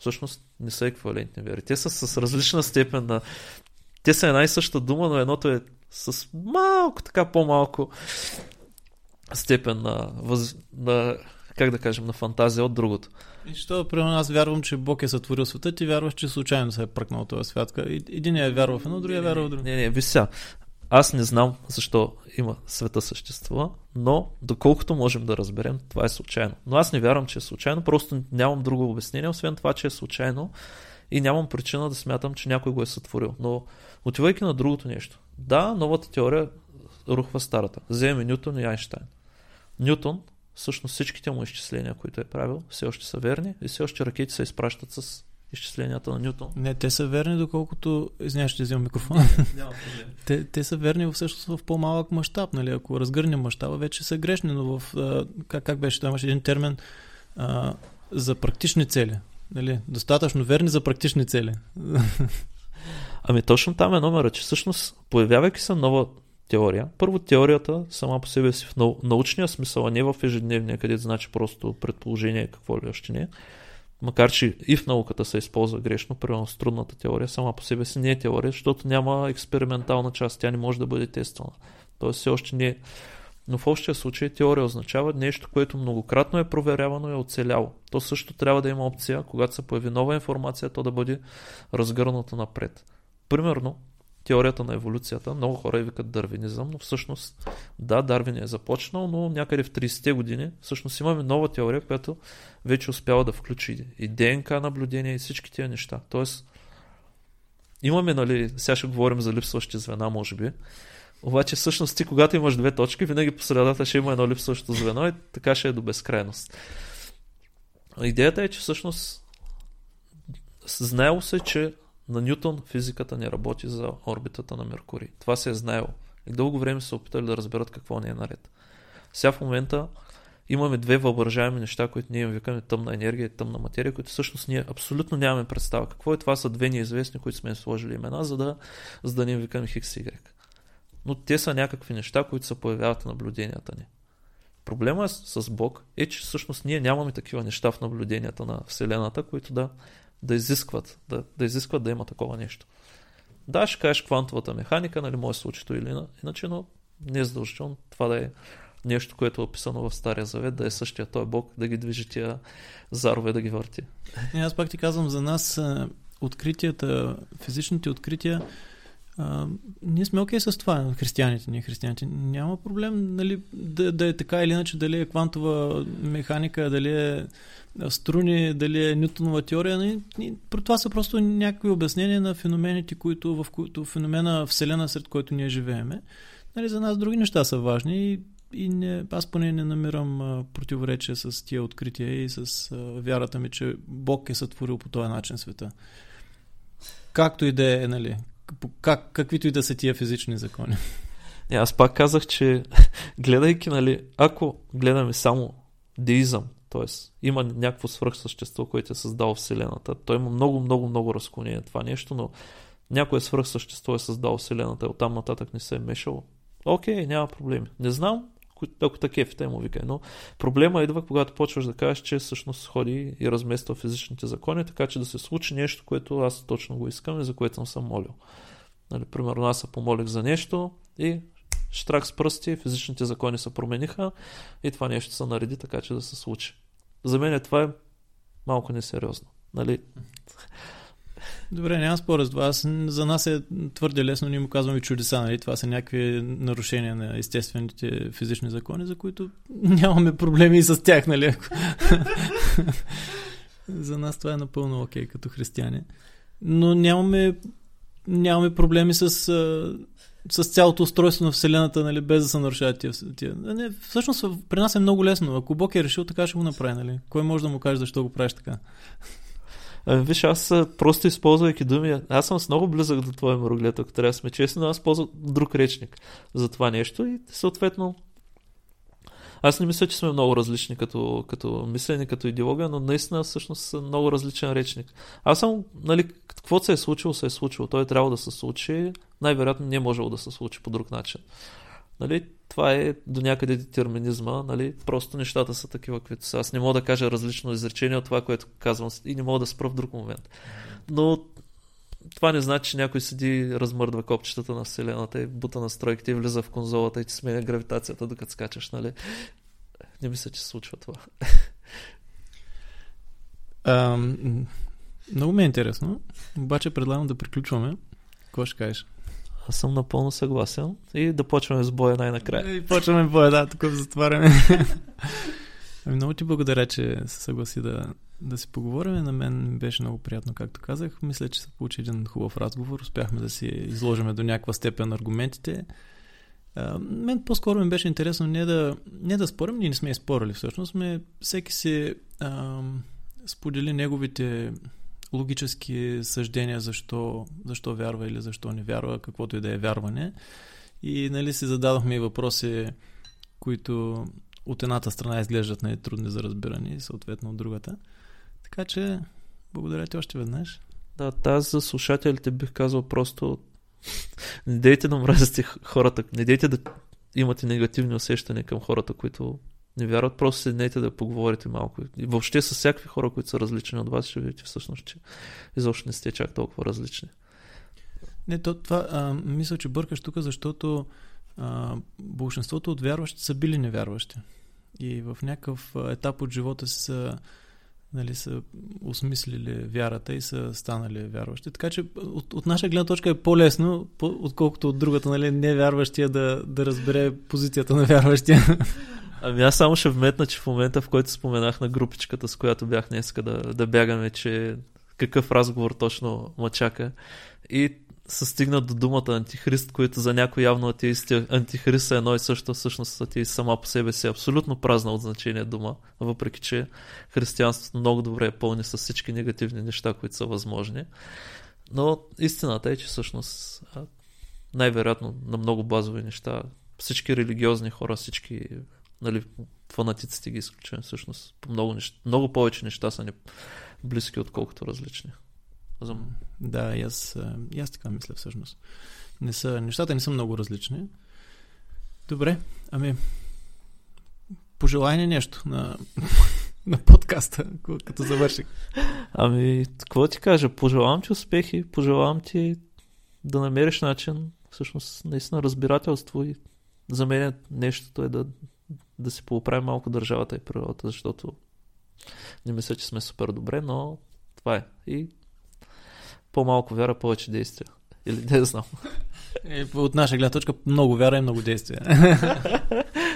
всъщност не са еквивалентни вери. Те са с различна степен на... Те са една и съща дума, но едното е с малко, така по-малко степен на, въз... на как да кажем, на фантазия от другото. И що, примерно, аз вярвам, че Бог е сътворил света, ти вярваш, че случайно се е пръкнал този свят. Единият е вярва в едно, другия е вярва в друго. Не, не, вися. Аз не знам защо има света съществува, но доколкото можем да разберем, това е случайно. Но аз не вярвам, че е случайно, просто нямам друго обяснение, освен това, че е случайно и нямам причина да смятам, че някой го е сътворил. Но отивайки на другото нещо. Да, новата теория рухва старата. Вземе Нютон и Айнщайн. Нютон, всъщност всичките му изчисления, които е правил, все още са верни и все още ракети се изпращат с изчисленията на Нютон. Не, те са верни, доколкото... Извиня, ще взема микрофона. Няма проблем. те, те са верни всъщност в по-малък мащаб, нали? Ако разгърнем мащаба, вече са грешни, но в... Как, как беше? Там имаше един термин а, за практични цели. Нали? Достатъчно верни за практични цели. Ами точно там е номера, че всъщност, появявайки се нова теория, първо теорията сама по себе си в нау- научния смисъл, а не в ежедневния, където значи просто предположение какво ли още не е. Макар че и в науката се използва грешно, примерно трудната теория сама по себе си не е теория, защото няма експериментална част, тя не може да бъде тествана. Тоест все още не е. Но в общия случай теория означава нещо, което многократно е проверявано и е оцеляло. То също трябва да има опция, когато се появи нова информация, то да бъде разгърната напред. Примерно, теорията на еволюцията, много хора викат дарвинизъм, но всъщност, да, Дарвин е започнал, но някъде в тридесетте години всъщност имаме нова теория, която вече успява да включи и ДНК наблюдение и всички тия неща. Тоест, имаме, нали, сега ще говорим за липсващи звена, може би, обаче всъщност ти, когато имаш две точки, винаги по средата ще има едно липсващо звено и така ще е до безкрайност. Идеята е, че всъщност знаело се, че на Нютон физиката не работи за орбитата на Меркурий. Това се е знаело. И дълго време се опитали да разберат какво не е наред. Сега в момента имаме две въображаеми неща, които ние им викаме тъмна енергия и тъмна материя, които всъщност ние абсолютно нямаме представа. Какво е това? Са две неизвестни, които сме им сложили имена, за да, за да ни им викаме Хикс Y. Но те са някакви неща, които се появяват в наблюденията ни. Проблема с Бог е, че всъщност ние нямаме такива неща в наблюденията на Вселената, които да Да изискват, да, да изискват да има такова нещо. Да, ще кажеш квантовата механика, нали, може случито или иначе, но не е задължително това да е нещо, което е описано в Стария Завет, да е същия той Бог, да ги движи тия зарове, да ги върти. И аз пак ти казвам, за нас откритията, физичните открития, а, ние сме окей с това, християните, ние християните. Няма проблем, нали, да, да е така или иначе, дали е квантова механика, дали е струни, дали е Нютонова теория. При това са просто някакви обяснения на феномените, които, в които феномена Вселена, сред който ние живееме. Нали, за нас други неща са важни и, и не, аз поне не намирам противоречие с тия открития и с а, вярата ми, че Бог е сътворил по този начин света. Както и да е, нали, как, каквито и да са тия физични закони. Не, аз пак казах, че гледайки, нали, ако гледаме само деизъм, т.е. има някакво свръхсъщество, което е създало Вселената. Той има много, много, много разклонение това нещо, но някое свръхсъщество е създало Вселената и оттам нататък не се е мешало. Окей, няма проблеми. Не знам, ако такива те му викай, но проблема идва, когато почваш да кажеш, че всъщност ходи и размества физичните закони, така че да се случи нещо, което аз точно го искам и за което съм съм молил. Нали, примерно аз се помолих за нещо и щрак с пръсти, физичните закони се промениха и това нещо се нареди, така че да се случи. За мен това е малко несериозно. Нали? Добре, няма спора с това. Аз, за нас е твърде лесно, ние му казваме чудеса, нали? Това са някакви нарушения на естествените физични закони, за които нямаме проблеми и с тях, нали? За нас това е напълно окей, като християни. Но нямаме, нямаме проблеми с, с цялото устройство на Вселената, нали, без да се нарушават тия. тия. Не, всъщност при нас е много лесно. Ако Бог е решил, така ще го направи, нали? Кой може да му каже защо го правиш така? Виж, аз просто използвайки думи, аз съм с много близък до твоя мъроглед, ако трябва да сме честни, но аз ползвам друг речник за това нещо и съответно аз не мисля, че сме много различни като, като мислене, като идеология, но наистина всъщност съм много различен речник. Аз съм, нали, каквото се е случило, се е случило, той е трябвало да се случи, най-вероятно не е можело да се случи по друг начин. Нали, това е до някъде детерминизма, нали, просто нещата са такива, каквито са. Аз не мога да кажа различно изречение от това, което казвам и не мога да спра в друг момент. Но това не значи, че някой седи, размърдва копчетата на Вселената и бута настройките и влиза в конзолата и ти сменя гравитацията докато скачаш. Нали. Не мисля, че се случва това. А, много ми е интересно, обаче предлагам да приключваме. Какво ще кажеш? Аз съм напълно съгласен и да почваме с боя най-накрая. И почваме боя, да, тук затваряме. Ами много ти благодаря, че се съгласи да, да си поговорим. На мен беше много приятно, както казах. Мисля, че се получи един хубав разговор. Успяхме да си изложиме до някаква степен аргументите. А, мен по-скоро ми беше интересно не да, не да спорим, ние не сме и спорили всъщност. Ме, всеки си а, сподели неговите логически съждения, защо, защо вярва или защо не вярва, каквото и да е вярване. И, нали, си зададохме и въпроси, които от едната страна изглеждат най-трудни за разбиране и съответно от другата. Така че, благодаря ти още веднъж. Да, аз за слушателите бих казал просто не дейте да мразите хората, не дейте да имате негативни усещания към хората, които не вярват, просто седнете да поговорите малко. И въобще с всякакви хора, които са различни от вас, ще видите всъщност, че изобщо не сте чак толкова различни. Не, то това а, мисля, че бъркаш тук, защото а, большинството от вярващи са били невярващи. И в някакъв етап от живота си са, нали, са осмислили вярата и са станали вярващи. Така че от, от наша гледна точка е по-лесно, по- отколкото от другата, нали, невярващия да, да разбере позицията на вярващия. Ами аз само ще вметна, че в момента, в който споменах на групичката, с която бях днеска да, да бягаме, че какъв разговор точно ма чака, и се стигна до думата антихрист, който за някой явно атеисти, антихрист е едно и също, всъщност атеист сама по себе си е абсолютно празна от значение дума, въпреки че християнството много добре е пълни с всички негативни неща, които са възможни. Но истината е, че всъщност най-вероятно на много базови неща всички религиозни хора, всички, нали, фанатиците ги изключвам всъщност. Много, неща, много повече неща са ни близки, отколкото различни. Зам... Да, и аз, и аз така мисля всъщност. Не са, нещата не са много различни. Добре, ами пожелай ни нещо на, на подкаста, като завърших. Ами, какво ти кажа? Пожелавам ти успехи, пожелавам ти да намериш начин, всъщност наистина разбирателство, и за мен нещото е да да си поуправи малко държавата и природата, защото не мисля, че сме супер добре, но това е. И по-малко вяра, повече действия. Или не знам. И от наша гледна точка много вяра и много действия.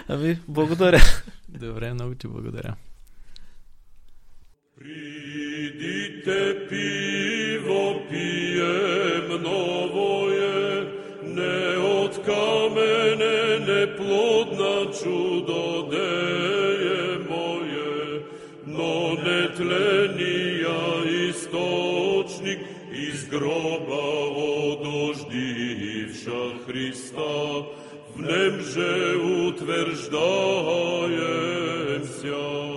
Ами, благодаря. Добре, много ти благодаря. Придите пиво пием новое, не от камене, не плодна чудодея мое, но не тления источник из гроба одождивша Христа, в нем же утверждаемся.